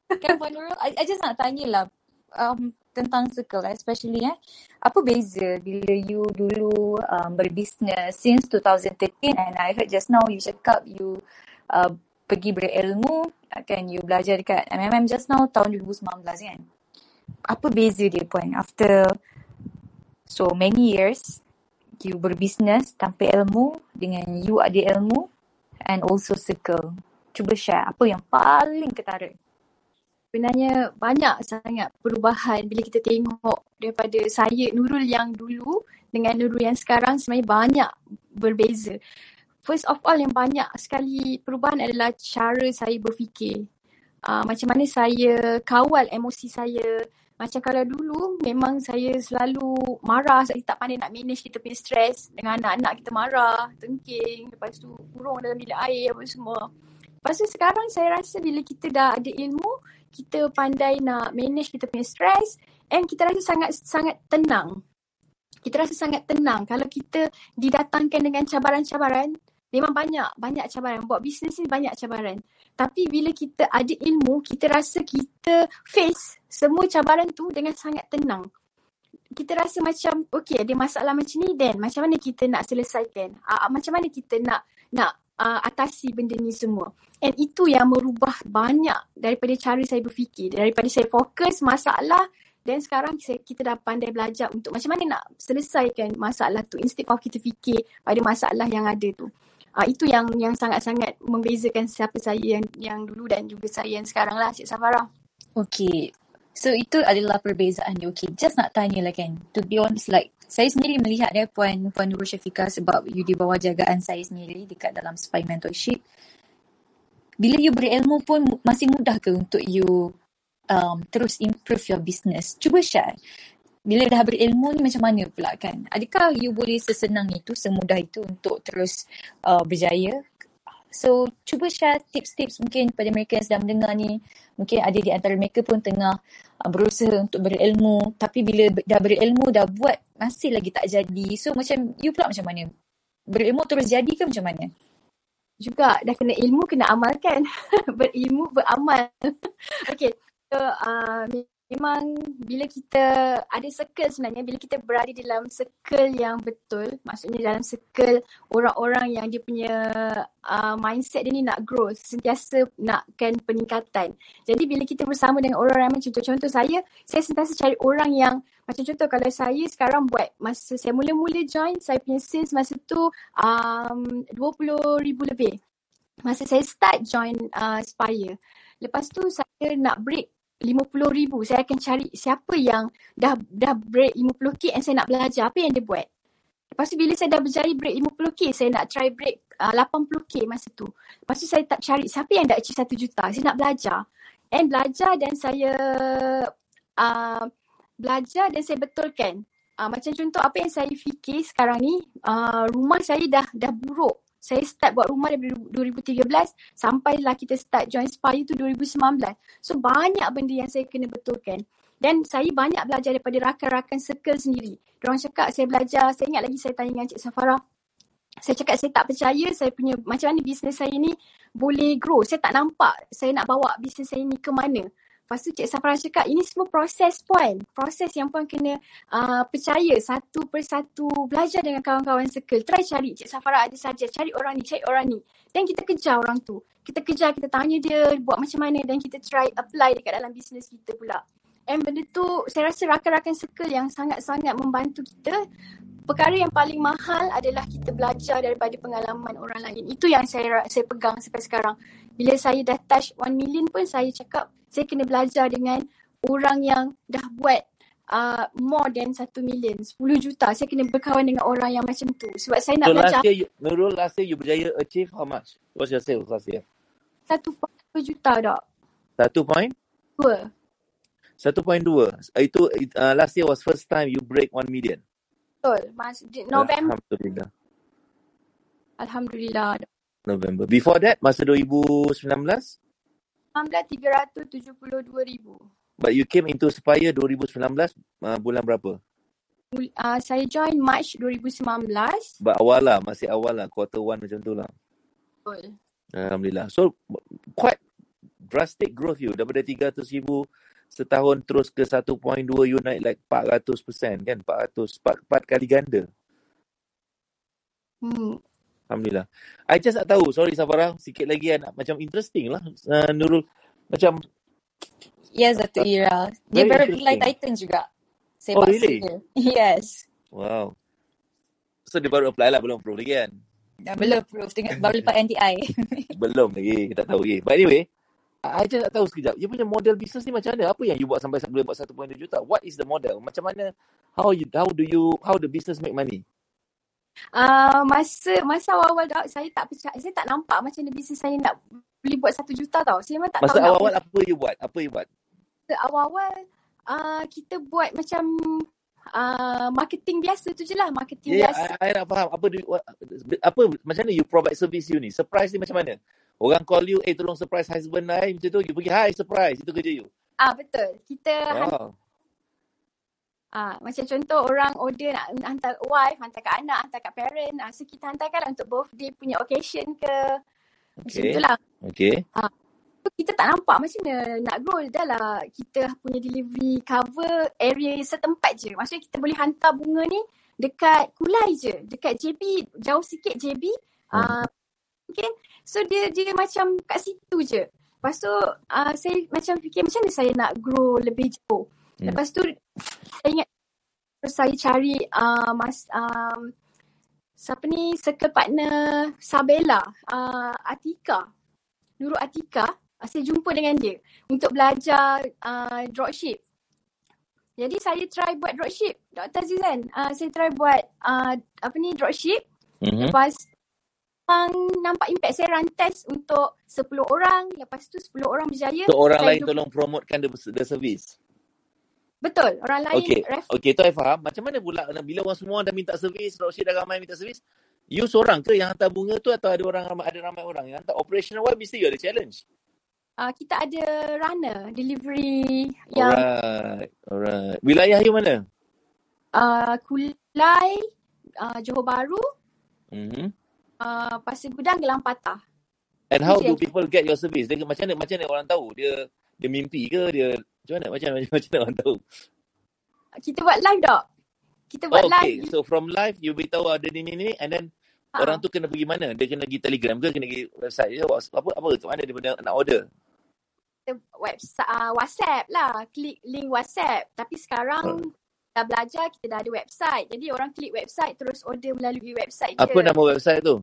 Kan Puan Nurul, I, I just nak tanyalah um, tentang circle especially eh. Apa beza bila you dulu um, berbisnes since twenty thirteen, and I heard just now you cakap you uh, pergi berilmu kan, you belajar dekat M M M just now tahun twenty nineteen kan. Apa beza dia Puan after so many years you berbisnes tanpa ilmu dengan you ada ilmu and also circle. Cuba share apa yang paling ketara. Sebenarnya banyak sangat perubahan bila kita tengok daripada saya Nurul yang dulu dengan Nurul yang sekarang, sebenarnya banyak berbeza. First of all, yang banyak sekali perubahan adalah cara saya berfikir. Uh, macam mana saya kawal emosi saya, Macam kalau dulu memang saya selalu marah, saya tak pandai nak manage kita punya stres dengan anak-anak kita marah, tengking, lepas tu kurung dalam bilik air apa semua. Lepas tu sekarang saya rasa bila kita dah ada ilmu, kita pandai nak manage kita punya stres and kita rasa sangat sangat tenang. Kita rasa sangat tenang kalau kita didatangkan dengan cabaran-cabaran. Memang banyak, banyak cabaran. Buat bisnes ni banyak cabaran. Tapi bila kita ada ilmu, kita rasa kita face semua cabaran tu dengan sangat tenang. Kita rasa macam, okay, ada masalah macam ni, then macam mana kita nak selesaikan? Uh, macam mana kita nak nak uh, atasi benda ni semua? And itu yang merubah banyak daripada cara saya berfikir. Daripada saya fokus masalah, dan sekarang kita dah pandai belajar untuk macam mana nak selesaikan masalah tu instead of kita fikir pada masalah yang ada tu. Uh, itu yang yang sangat-sangat membezakan siapa saya yang yang dulu dan juga saya yang sekarang lah, Cik Safarah. Okay. So, itu adalah perbezaan dia. Okay, just nak tanya lah kan. To be honest, like, saya sendiri melihat dia Puan, Puan Nurul Syafiqah sebab you di bawah jagaan saya sendiri dekat dalam Spy Mentorship. Bila you berilmu pun masih mudah ke untuk you um, terus improve your business? Cuba share. Bila dah berilmu ni macam mana pula kan? Adakah you boleh sesenang itu, semudah itu untuk terus uh, berjaya? So, cuba share tips-tips mungkin kepada mereka yang sedang mendengar ni. Mungkin ada di antara mereka pun tengah uh, berusaha untuk berilmu. Tapi bila dah berilmu, dah buat, masih lagi tak jadi. So, macam you pula macam mana? Berilmu terus jadi ke macam mana? Juga, dah kena ilmu, kena amalkan. Berilmu, beramal. Okay, so... Um... Memang bila kita ada circle sebenarnya, bila kita berada dalam circle yang betul, maksudnya dalam circle orang-orang yang dia punya uh, mindset dia ni nak growth, sentiasa nakkan peningkatan. Jadi bila kita bersama dengan orang ramai, contoh-contoh saya, saya sentiasa cari orang yang, macam contoh kalau saya sekarang buat, masa saya mula-mula join, saya punya sales masa tu um, dua puluh ribu lebih. Masa saya start join uh, Aspire. Lepas tu saya nak break lima puluh ribu, saya akan cari siapa yang dah dah break lima puluh K and saya nak belajar apa yang dia buat. Lepas tu bila saya dah berjaya break lima puluh K, saya nak try break uh, lapan puluh K masa tu. Lepas tu saya tak cari siapa yang dah achieve satu juta, saya nak belajar. And belajar dan saya uh, belajar dan saya betulkan. Uh, macam contoh apa yang saya fikir sekarang ni, uh, rumah saya dah dah buruk. Saya start buat rumah daripada dua ribu tiga belas sampailah kita start join Spire tu dua ribu sembilan belas. So, banyak benda yang saya kena betulkan. Dan saya banyak belajar daripada rakan-rakan circle sendiri. Diorang cakap saya belajar, saya ingat lagi saya tanya dengan Cik Safarah. Saya cakap saya tak percaya saya punya macam mana bisnes saya ni boleh grow. Saya tak nampak saya nak bawa bisnes saya ni ke mana. Lepas tu Cik Safarah cakap ini semua proses Puan. Proses yang Puan kena uh, percaya satu persatu, belajar dengan kawan-kawan circle. Try cari Cik Safarah ada saja, cari orang ni, cari orang ni. Dan kita kejar orang tu. Kita kejar, kita tanya dia buat macam mana dan kita try apply dekat dalam bisnes kita pula. And benda tu saya rasa rakan-rakan circle yang sangat-sangat membantu kita. Perkara yang paling mahal adalah kita belajar daripada pengalaman orang lain. Itu yang saya saya pegang sampai sekarang. Bila saya dah touch one million pun saya cakap saya kena belajar dengan orang yang dah buat uh, more than satu million, sepuluh juta. Saya kena berkawan dengan orang yang macam tu. Sebab saya nak so belajar. Last year, you, Nurul, last year you berjaya achieve how much? What's your sales last year? satu perpuluhan dua juta dok. satu perpuluhan dua? satu perpuluhan dua. Itu uh, last year was first time you break one million. Betul. Mas, November. Alhamdulillah. Alhamdulillah. November. Before that, masa dua ribu sembilan belas? sembilan belas tiga ratus tujuh puluh dua ribu. But you came into Aspire dua ribu sembilan belas uh, bulan berapa? Uh, saya join March dua ribu sembilan belas. But awal lah. Masih awal lah. Quarter one macam tu lah. Betul. Alhamdulillah. So, quite drastic growth you. Daripada tiga ratus ribu setahun terus ke satu perpuluhan dua, you naik like empat ratus peratus kan? empat ratus, empat, empat kali ganda. Hmm. Alhamdulillah. I just nak tahu, sorry Safarah, sikit lagi nak macam interesting lah uh, Nurul. Macam... Yes, Dato' Ira. Dia baru Kulai Titan juga. Saya oh, really? Dia. Yes. Wow. So, dia baru apply lah, belum approve lagi kan? Dah belum approve, baru lepas N T I. Belum lagi, tak tahu lagi. But anyway, I just nak tahu sekejap, you punya model bisnes ni macam mana? Apa yang you buat sampai boleh buat satu perpuluhan dua juta? What is the model? Macam mana? How you how do you how the business make money? Uh, masa masa awal-awal dah, saya tak percaya, saya tak nampak macam mana bisnes saya nak boleh buat satu juta tau. Saya memang tak masa tahu. Masa awal-awal apa you buat? Apa you buat? Awal-awal uh, kita buat macam uh, marketing biasa tu je lah. Marketing yeah, biasa. I, I nak faham. Apa, apa, macam mana you provide service you ni? Surprise ni macam mana? Orang call you, eh tolong surprise husband I. Macam tu, you pergi, hi surprise. Itu kerja you. Ah betul. Kita... Wow. Ah, macam contoh orang order nak hantar wife, hantar kat anak, hantar kat parent. Ah, so kita hantarkanlah untuk birthday punya occasion ke. Macam okay. itulah. Okay. Ah, so kita tak nampak macam mana nak grow. Dah lah kita punya delivery cover area setempat je. Maksudnya kita boleh hantar bunga ni dekat Kulai je. Dekat J B, jauh sikit J B. Hmm. Ah, mungkin. So dia, dia macam kat situ je. Lepas tu ah, saya macam fikir macam mana saya nak grow lebih jauh. Hmm. Lepas tu saya ingat saya cari uh, mas, um, siapa ni circle partner Sabella, uh, Atika, Nurul Atika. uh, Saya jumpa dengan dia untuk belajar uh, dropship. Jadi saya try buat dropship, Doktor Zizan. uh, Saya try buat uh, apa ni dropship. Mm-hmm. Lepas um, nampak impact, saya run test untuk sepuluh orang. Lepas tu sepuluh orang berjaya. So orang lain tolong promotekan the, the service. Betul, orang lain. Okey, okay, tu saya faham. Macam mana pula bila orang semua dah minta servis, Roshi dah ramai minta servis, you seorang ke yang hantar bunga tu atau ada orang ramai, ada ramai orang yang hantar? Operational wise mesti you ada challenge. Uh, kita ada runner, delivery yang... Alright, alright. Wilayah you mana? Uh, Kulai, uh, Johor Bahru, mm-hmm. uh, Pasir Gudang, Gelang Patah. And how do people get your service? Dia, macam mana, macam mana orang tahu? Dia dia mimpi ke? Dia... Macam mana? Macam mana? Macam mana orang tahu? Kita buat live tak? Kita buat oh, okay. live. So from live, you beritahu ada ni ni ni and then ha. Orang tu kena pergi mana? Dia kena pergi Telegram ke? Kena pergi website je? Apa? Apa? Kat mana dia nak order? Website, uh, WhatsApp lah. Klik link WhatsApp. Tapi sekarang ha. dah belajar, kita dah ada website. Jadi orang klik website terus order melalui website dia. Apa nama website tu?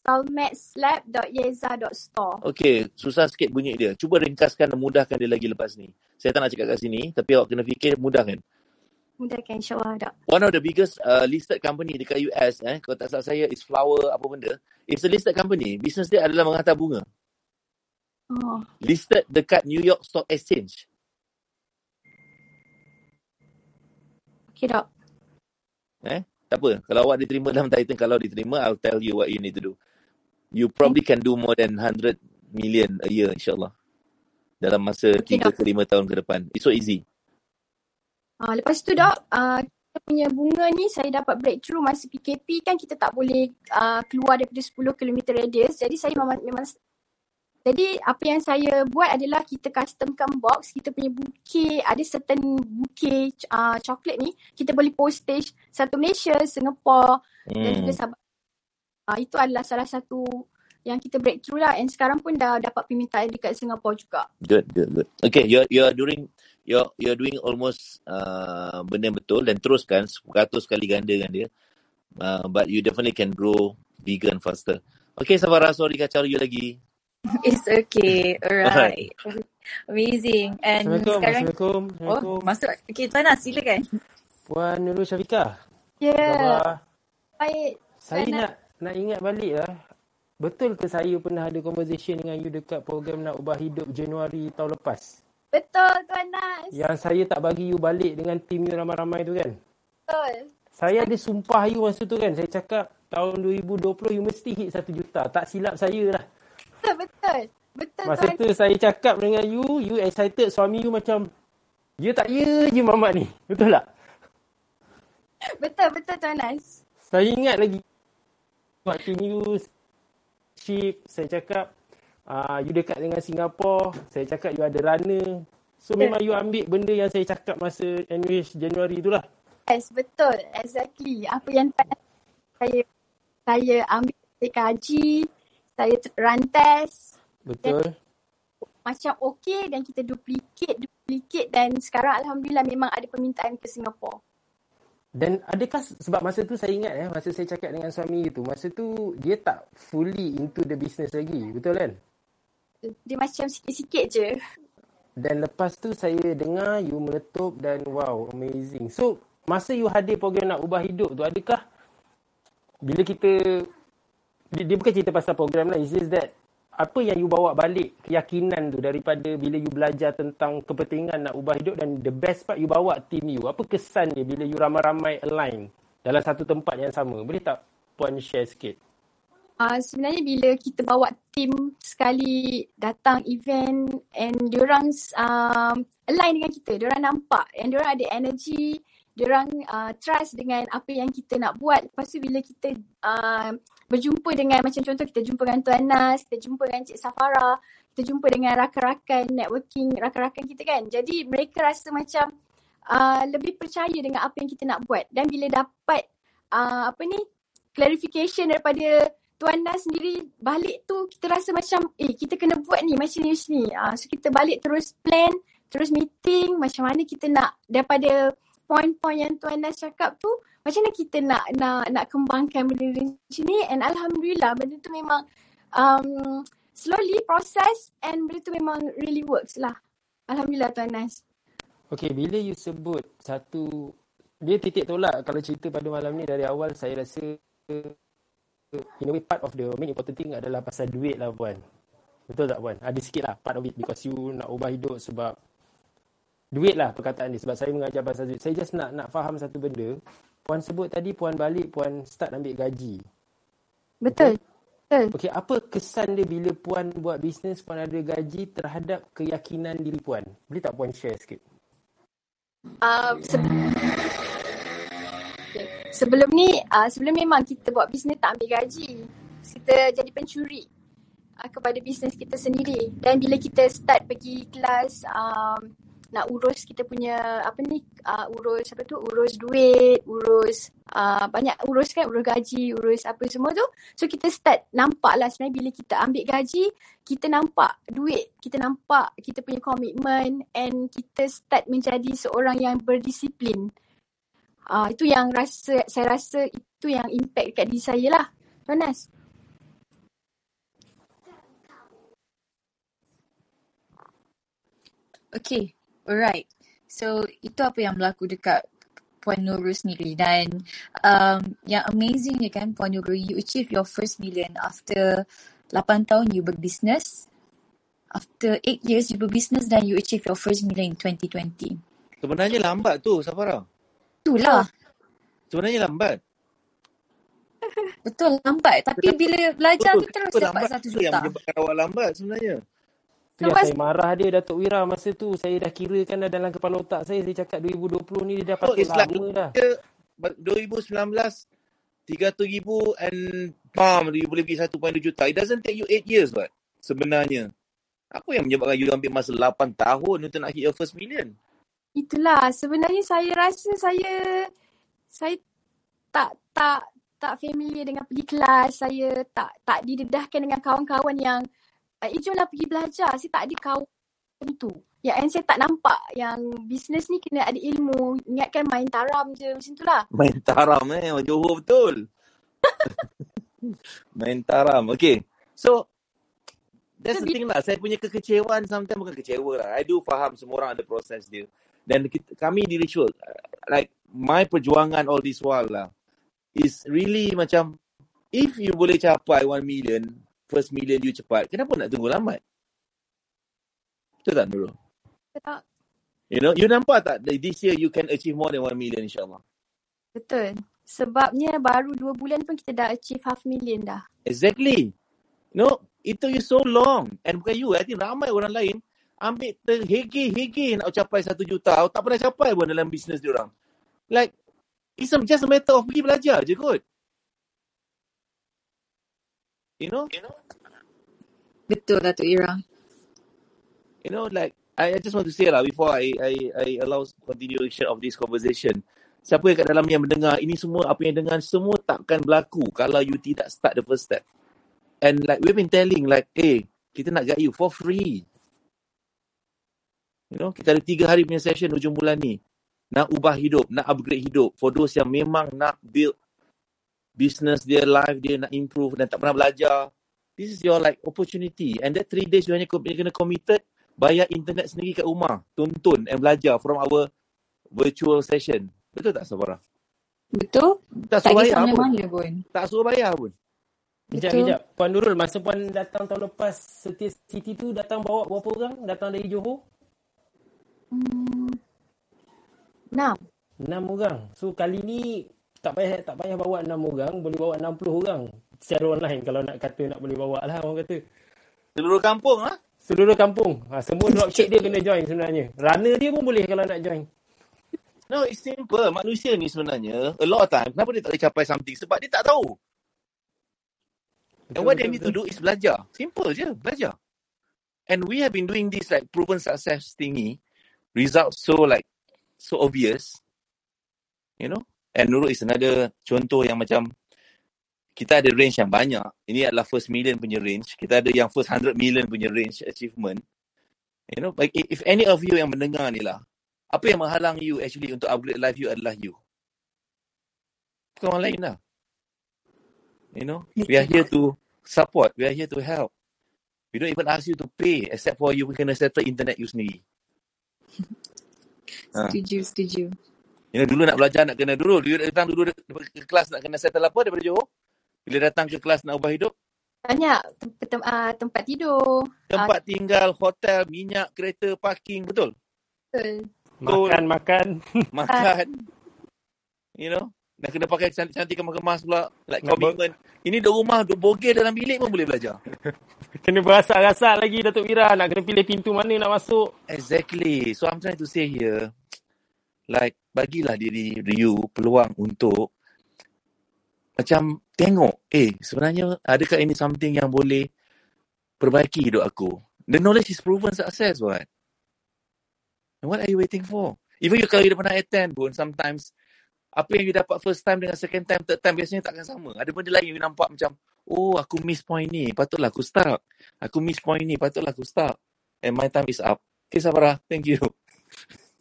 solmax lab dot yeza dot store. Okay, susah sikit bunyi dia. Cuba ringkaskan dan mudahkan dia lagi lepas ni. Saya tak nak cakap kat sini, tapi awak kena fikir mudahkan. Mudahkan, insyaAllah. One of the biggest uh, listed company dekat U S, eh, kalau tak salah saya, is Flower, apa benda. It's a listed company. Business dia adalah menghantar bunga. Oh. Listed dekat New York Stock Exchange. Okay, Dok. Eh? Tak apa. Kalau awak diterima dalam Titan, kalau diterima, I'll tell you what you need to do. You probably can do more than one hundred million a year, insyaAllah. Dalam masa okay, three to five tahun ke depan. It's so easy. Uh, lepas tu, Dok, uh, kita punya bunga ni, saya dapat breakthrough masa P K P. Kan kita tak boleh uh, keluar daripada sepuluh kilometer radius. Jadi, saya memang... memang Jadi, apa yang saya buat adalah kita customkan box, kita punya bouquet, ada certain bouquet uh, coklat ni, kita boleh postage satu Malaysia, Singapore, hmm. dan juga Sabah. Uh, itu adalah salah satu yang kita breakthrough lah, and sekarang pun dah dapat permintaan dekat Singapore juga. Good, good, good. Okay, you're, you're doing you're, you're doing almost uh, benda betul dan teruskan seratus kali ganda dengan dia. Uh, but you definitely can grow bigger and faster. Okay, Sabara, sorry kacau you lagi. It's okay. Alright. Alright. Amazing. And Assalamualaikum. Sekarang... Assalamualaikum. Assalamualaikum. Oh, masuk. Okay, Tuan Nas, silakan. Puan Nurul Syafiqah. Ya. Yeah. Baik. Saya Tuan nak nak ingat balik lah. Betul ke saya pernah ada conversation dengan you dekat program Nak Ubah Hidup Januari tahun lepas? Betul, Tuan Nas. Yang saya tak bagi you balik dengan tim you ramai-ramai tu kan? Betul. Saya ada sumpah you masa tu kan? Saya cakap tahun dua ribu dua puluh you mesti hit satu juta. Tak silap saya lah. Betul, betul. Betul. Masa tu saya cakap dengan you, you excited, suami you macam, ya tak ya je mamat ni. Betul tak? Betul, betul Tuan Nas. Saya ingat lagi, waktu you, ship, saya cakap, uh, you dekat dengan Singapura, saya cakap you ada runner. So yeah. memang you ambil benda yang saya cakap masa N U H Januari tu lah. Yes, betul. Exactly. Apa yang saya, saya ambil, saya kaji. Saya run test. Betul. Macam okey dan kita duplicate, duplicate dan sekarang Alhamdulillah memang ada permintaan ke Singapura. Dan adakah sebab masa tu saya ingat eh, masa saya cakap dengan suami itu, masa tu dia tak fully into the business lagi, betul kan? Dia macam sikit-sikit je. Dan lepas tu saya dengar you meletup dan wow, amazing. So, masa you hadir program Nak Ubah Hidup tu, adakah bila kita... Dia bukan cerita pasal program lah. It's just that apa yang you bawa balik keyakinan tu daripada bila you belajar tentang kepentingan Nak Ubah Hidup, dan the best part you bawa team you, apa kesan dia bila you ramai-ramai align dalam satu tempat yang sama? Boleh tak Puan share sikit? Uh, sebenarnya bila kita bawa team sekali datang event and diorang uh, align dengan kita, diorang nampak and diorang ada energy, diorang uh, trust dengan apa yang kita nak buat. Lepas tu bila kita uh, berjumpa dengan, macam contoh kita jumpa dengan Tuan Nas, kita jumpa dengan Cik Safara, kita jumpa dengan rakan-rakan networking, rakan-rakan kita kan. Jadi mereka rasa macam uh, lebih percaya dengan apa yang kita nak buat. Dan bila dapat uh, apa ni clarification daripada Tuan Nas sendiri balik tu, kita rasa macam eh kita kena buat ni macam ni macam ni. Uh, so kita balik terus plan, terus meeting macam mana kita nak, daripada point-point yang Tuan Nas cakap tu, macam mana kita nak nak nak kembangkan benda ni macam ni. And alhamdulillah benda tu memang um, slowly process and benda tu memang really works lah. Alhamdulillah Tuan Nas. Okay, bila you sebut satu, dia titik tolak kalau cerita pada malam ni dari awal, saya rasa in a way part of the main important thing adalah pasal duit lah Puan. Betul tak Puan? Ada sikit lah part of it, because you nak ubah hidup sebab duit lah perkataan dia. Sebab saya mengajar pasal duit, saya just nak nak faham satu benda. Puan sebut tadi Puan balik, Puan start ambil gaji. Betul. Betul. Okay, apa kesan dia bila Puan buat bisnes, Puan ada gaji terhadap keyakinan diri Puan? Boleh tak Puan share sikit? Uh, sebelum Okay. Sebelum ni, uh, sebelum memang kita buat bisnes tak ambil gaji. Kita jadi pencuri uh, kepada bisnes kita sendiri. Dan bila kita start pergi kelas um, nak urus kita punya apa ni, uh, urus apa tu, urus duit, urus uh, banyak urus kan, urus gaji, urus apa semua tu. So kita start nampak lah sebenarnya bila kita ambil gaji, kita nampak duit, kita nampak kita punya komitmen, and kita start menjadi seorang yang berdisiplin. Uh, itu yang rasa, saya rasa itu yang impact dekat diri saya lah, Tuan Nas. Okay, alright. So, itu apa yang berlaku dekat Puan Nurul sendiri. Dan um, yang amazingnya kan Puan Nurul, you achieve your first million after lapan tahun you berbusiness. After eight years you berbusiness dan you achieve your first million in twenty twenty. Sebenarnya lambat tu, Safara. Itulah. Sebenarnya lambat. Betul lambat. Tapi betul, bila belajar betul, tu terus dapat satu juta. Yang menyebabkan awak lambat sebenarah. Lepas... Saya marah dia Datuk Wira masa tu. Saya dah kira kan dalam kepala otak saya. Saya cakap dua ribu dua puluh ni dia dah patut oh, lama dah. dua ribu sembilan belas tiga ratus ribu and bam, you boleh pergi satu perpuluhan dua juta. It doesn't take you eight years but sebenarnya. Apa yang menyebabkan you ambil masa lapan tahun untuk nak hit your first million? Itulah sebenarnya saya rasa saya saya tak tak tak familiar dengan pergi kelas, saya tak tak didedahkan dengan kawan-kawan yang eh jomlah pergi belajar. Saya tak ada kawan tu. Ya, and saya tak nampak yang bisnes ni kena ada ilmu. Ingatkan main taram je macam itulah. Main taram eh, Johor betul. Main taram. Okay. So that's so, the thing lah. Saya punya kekecewaan sometimes, bukan kecewa lah. I do faham semua orang ada proses dia. Dan kita, kami di Richworks, like my perjuangan all this while lah, is really macam, if you boleh capai one million, first million you cepat, kenapa nak tunggu lambat? Betul tak Nurul? Betul. You know, you nampak tak this year you can achieve more than one million insyaAllah? Betul. Sebabnya baru dua bulan pun kita dah achieve half million dah. Exactly. You know, it took you so long. And bukan you, I think ramai orang lain ambil terhege-hege nak capai satu juta. Awak tak pernah capai pun dalam bisnes diorang. Like, it's just a matter of pergi belajar je kot. You know? You know? Betul Dato' Ira. You know, like, I, I just want to say lah, before I, I, I allow continuation of this conversation. Siapa yang kat dalam yang mendengar, ini semua, apa yang dengar, semua takkan berlaku kalau you tidak start the first step. And like, we've been telling like, hey, kita nak guide you for free. You know, kita ada tiga hari punya session hujung bulan ni. Nak ubah hidup, nak upgrade hidup. For those yang memang nak build business dia, life dia, nak improve dan tak pernah belajar. This is your like opportunity. And that three days you hanya kena committed, bayar internet sendiri kat rumah. Tonton and belajar from our virtual session. Betul tak Sabara? Betul. Tak, tak suruh bayar pun. Tak suruh bayar pun. Kejap, kejap. Puan Nurul, masa Puan datang tahun lepas, setiap city tu datang bawa berapa orang? Datang dari Johor? Hmm, enam. Enam orang. So, kali ni tak payah tak payah bawa enam orang. Boleh bawa enam puluh orang. Secara online kalau nak kata nak boleh bawa lah orang kata. Seluruh kampung lah. Ha? Seluruh kampung. Ha, semua dropship dia kena join sebenarnya. Runner dia pun boleh kalau nak join. No, it's simple. Manusia ni sebenarnya, a lot of time, kenapa dia tak boleh capai something? Sebab dia tak tahu. And what they need to do is belajar. Simple je, belajar. And we have been doing this like proven success thingy. Results so like, so obvious. You know? And Nurul is another contoh yang macam, kita ada range yang banyak. Ini adalah first million punya range. Kita ada yang first hundred million punya range achievement. You know? Like if any of you yang mendengar ni lah, apa yang menghalang you actually untuk upgrade life you adalah you. Bukan orang lain lah. You know, we are here to support. We are here to help. We don't even ask you to pay except for you kena settle internet you sendiri. Setuju, ha. setuju. You know, dulu nak belajar nak kena dulu. You datang dulu ke kelas nak kena settle apa daripada Johor? Bila datang ke kelas nak ubah hidup? Banyak. Tem- tem- uh, tempat tidur. Tempat uh, tinggal, hotel, minyak, kereta, parking. Betul? Betul. Makan, so, makan. Makan. You know? Dah kena pakai cantik-cantik kemas-kemas pula. Like commitment. Ini duduk rumah, duduk bogel dalam bilik pun boleh belajar. Kena berasak-rasak lagi Datuk Wira. Nak kena pilih pintu mana nak masuk. Exactly. So, I'm trying to say here. Like, bagilah diri you peluang untuk macam tengok. Eh, sebenarnya adakah ini something yang boleh perbaiki hidup aku? The knowledge is proven success, what? And what are you waiting for? Even you kalau you dah pernah attend pun, sometimes apa yang you dapat first time dengan second time, third time biasanya takkan sama. Ada benda lain you nampak macam, oh aku miss point ni, patutlah aku start. Aku miss point ni, patutlah aku start. And my time is up. Okay, Sabarah. Thank you.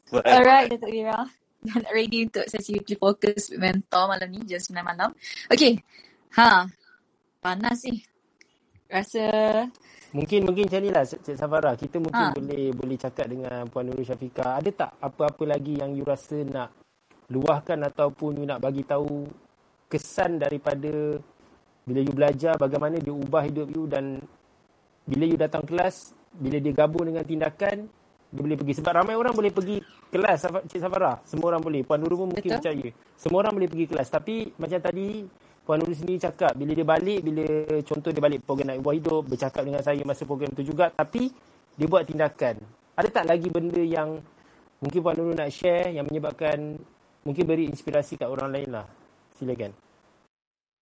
Bye. Alright, Dato' Ira. Dah nak ready untuk sesi weekly focus with mentor malam ni, jam sembilan malam. Okay. Ha. Panas sih. Rasa... Mungkin mungkin macam ni lah Cik Sabarah. Kita mungkin ha. boleh boleh cakap dengan Puan Nurul Syafiqah. Ada tak apa-apa lagi yang you rasa nak luahkan ataupun you nak bagi tahu kesan daripada bila you belajar bagaimana dia ubah hidup you, dan bila you datang kelas, bila dia gabung dengan tindakan, dia boleh pergi. Sebab ramai orang boleh pergi kelas, Cik Safarah. Semua orang boleh. Puan Nurul pun mungkin Betul. percaya. Semua orang boleh pergi kelas. Tapi macam tadi Puan Nurul sendiri cakap, bila dia balik, bila contoh dia balik program Nak Ubah Hidup, bercakap dengan saya masa program tu juga, tapi dia buat tindakan. Ada tak lagi benda yang mungkin Puan Nurul nak share yang menyebabkan mungkin beri inspirasi kat orang lain lah. Silakan.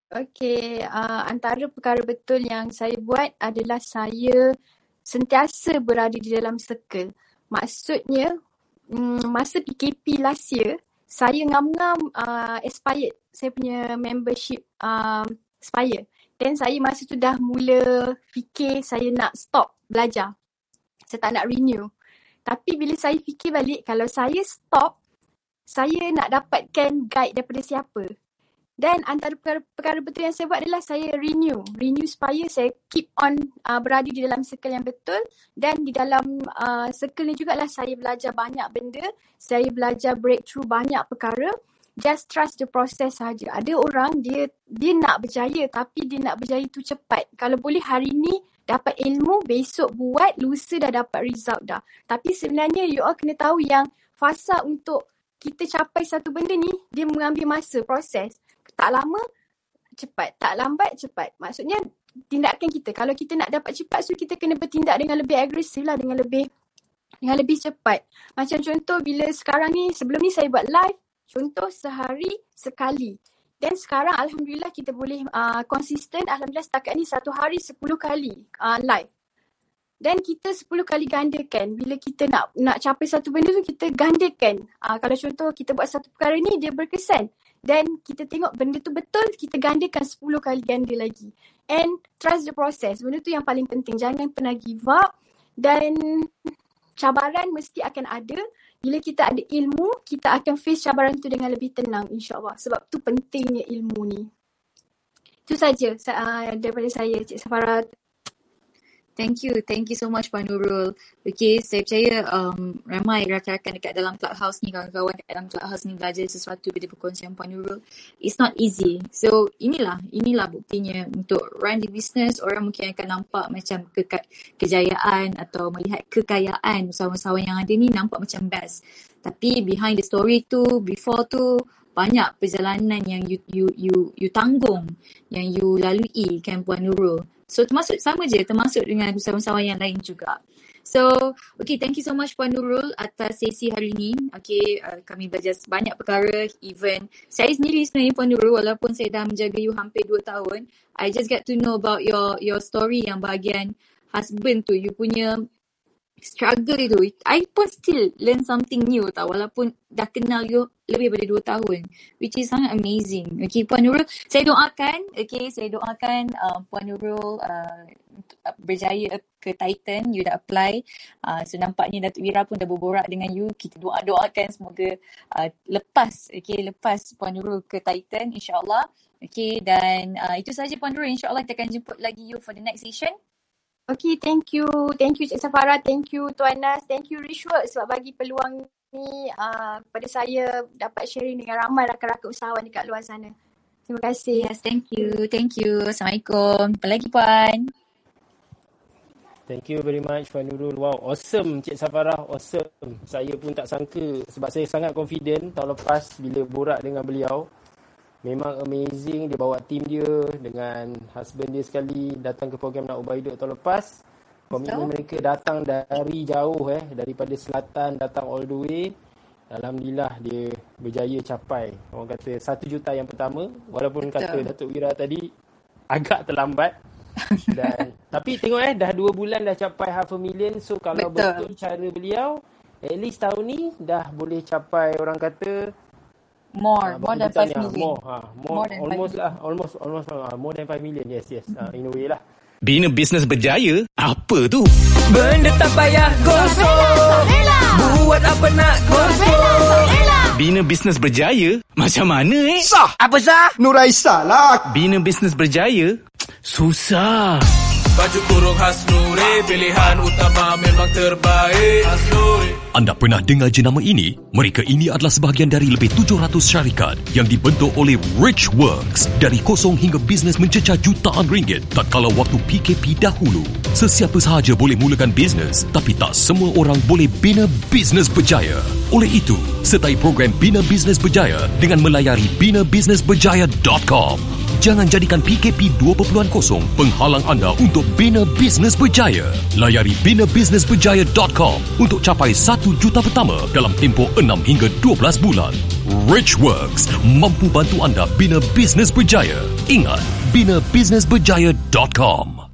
Okay. Uh, antara perkara betul yang saya buat adalah saya sentiasa berada di dalam circle. Maksudnya, masa P K P last year, saya ngam-ngam uh, expired. Saya punya membership uh, Aspire. Then saya masa tu dah mula fikir saya nak stop belajar. Saya tak nak renew. Tapi bila saya fikir balik, kalau saya stop, saya nak dapatkan guide daripada siapa. Dan antara perkara-perkara betul yang saya buat adalah saya renew. Renew supaya saya keep on uh, berada di dalam circle yang betul. Dan di dalam uh, circle ni jugalah saya belajar banyak benda. Saya belajar breakthrough banyak perkara. Just trust the process saja. Ada orang dia dia nak berjaya tapi dia nak berjaya tu cepat. Kalau boleh hari ni dapat ilmu, besok buat, lusa dah dapat result dah. Tapi sebenarnya you all kena tahu yang fasa untuk kita capai satu benda ni, dia mengambil masa, proses. Tak lama, cepat. Tak lambat, cepat. Maksudnya, tindakan kita. Kalau kita nak dapat cepat, so kita kena bertindak dengan lebih agresif lah, dengan lebih dengan lebih cepat. Macam contoh, bila sekarang ni, sebelum ni saya buat live, contoh sehari sekali. Dan sekarang, Alhamdulillah, kita boleh uh, konsisten. Alhamdulillah, setakat ni satu hari sepuluh kali uh, live. Dan kita sepuluh kali gandakan. Bila kita nak nak capai satu benda tu, kita gandakan. Uh, kalau contoh kita buat satu perkara ni, dia berkesan. Dan kita tengok benda tu betul, kita gandakan sepuluh kali ganda lagi. And trust the process. Benda tu yang paling penting. Jangan pernah give up. Dan cabaran mesti akan ada. Bila kita ada ilmu, kita akan face cabaran tu dengan lebih tenang, insyaAllah. Sebab tu pentingnya ilmu ni. Itu saja uh, daripada saya, Cik Safarah. Thank you. Thank you so much, Puan Nurul. Okay, saya percaya um, ramai rakan-rakan dekat dalam Clubhouse ni, kawan-kawan dekat dalam Clubhouse ni belajar sesuatu bila berkongsian Puan Nurul. It's not easy. So, inilah, inilah buktinya untuk run the business, orang mungkin akan nampak macam keka- kejayaan atau melihat kekayaan usahawan-usahawan yang ada ni nampak macam best. Tapi behind the story tu, before tu, banyak perjalanan yang you you you you tanggung, yang you lalui kan Puan Nurul. So termasuk sama je, termasuk dengan usahawan-usahawan yang lain juga. So, okay, thank you so much Puan Nurul atas sesi hari ini. Okay, uh, kami belajar banyak perkara, even saya sendiri sebenarnya Puan Nurul, walaupun saya dah menjaga you hampir dua tahun, I just get to know about your your story yang bahagian husband tu, you punya struggle tu. I pun still learn something new tau, walaupun dah kenal you lebih daripada dua tahun, which is sangat amazing. Okay, Puan Nurul, saya doakan, okay, saya doakan uh, Puan Nurul uh, berjaya ke Titan, you dah apply. Uh, so, nampaknya Datuk Wira pun dah berborak dengan you. Kita doa-doakan semoga uh, lepas, okay, lepas Puan Nurul ke Titan, insyaAllah. Okay, dan uh, itu sahaja Puan Nurul, insyaAllah kita akan jemput lagi you for the next session. Okay, thank you. Thank you Cik Safara, thank you Tuan Nas, thank you Richworks sebab bagi peluang ni uh, pada saya dapat sharing dengan ramai rakan-rakan usahawan dekat luar sana. Terima kasih. Yes, thank you. Thank you. Assalamualaikum. Apa lagi Puan? Thank you very much Puan Nurul. Wow, awesome Cik Safarah, awesome. Saya pun tak sangka sebab saya sangat confident tahun lepas bila borak dengan beliau. Memang amazing, dia bawa team dia dengan husband dia sekali datang ke program Nak Ubah Hidup tahun lepas. Komitmen mereka datang dari jauh eh, daripada selatan datang all the way. Alhamdulillah dia berjaya capai, orang kata satu juta yang pertama. Walaupun betul, kata Datuk Wira tadi agak terlambat. Dan tapi tengok eh, dah dua bulan dah capai half a million. So kalau betul, betul cara beliau, at least tahun ni dah boleh capai orang kata more, uh, more than five million. More, ha, more, more than almost lah, almost, almost uh, more than five million. Yes, yes, uh, in a way lah. Bina Bisnes Berjaya? Apa tu? Benda tak payah gosok, buat apa nak gosok. Bina Bisnes Berjaya? Macam mana eh? Sah! Apa sah? Nuraisah lah. Bina Bisnes Berjaya? Susah. Baju kurung khas Nuri, pilihan utama memang terbaik. Anda pernah dengar jenama ini? Mereka ini adalah sebahagian dari lebih tujuh ratus syarikat yang dibentuk oleh Richworks dari kosong hingga bisnes mencecah jutaan ringgit tatkala waktu P K P dahulu. Sesiapa sahaja boleh mulakan bisnes, tapi tak semua orang boleh bina bisnes berjaya. Oleh itu, sertai program Bina Bisnes Berjaya dengan melayari bina bisnes berjaya dot com. Jangan jadikan P K P dua titik kosong penghalang anda untuk bina bisnes berjaya. Layari bina bisnes berjaya dot com untuk capai satu juta pertama dalam tempoh enam hingga dua belas bulan. Richworks mampu bantu anda bina bisnes berjaya. Ingat, bina bisnes berjaya dot com.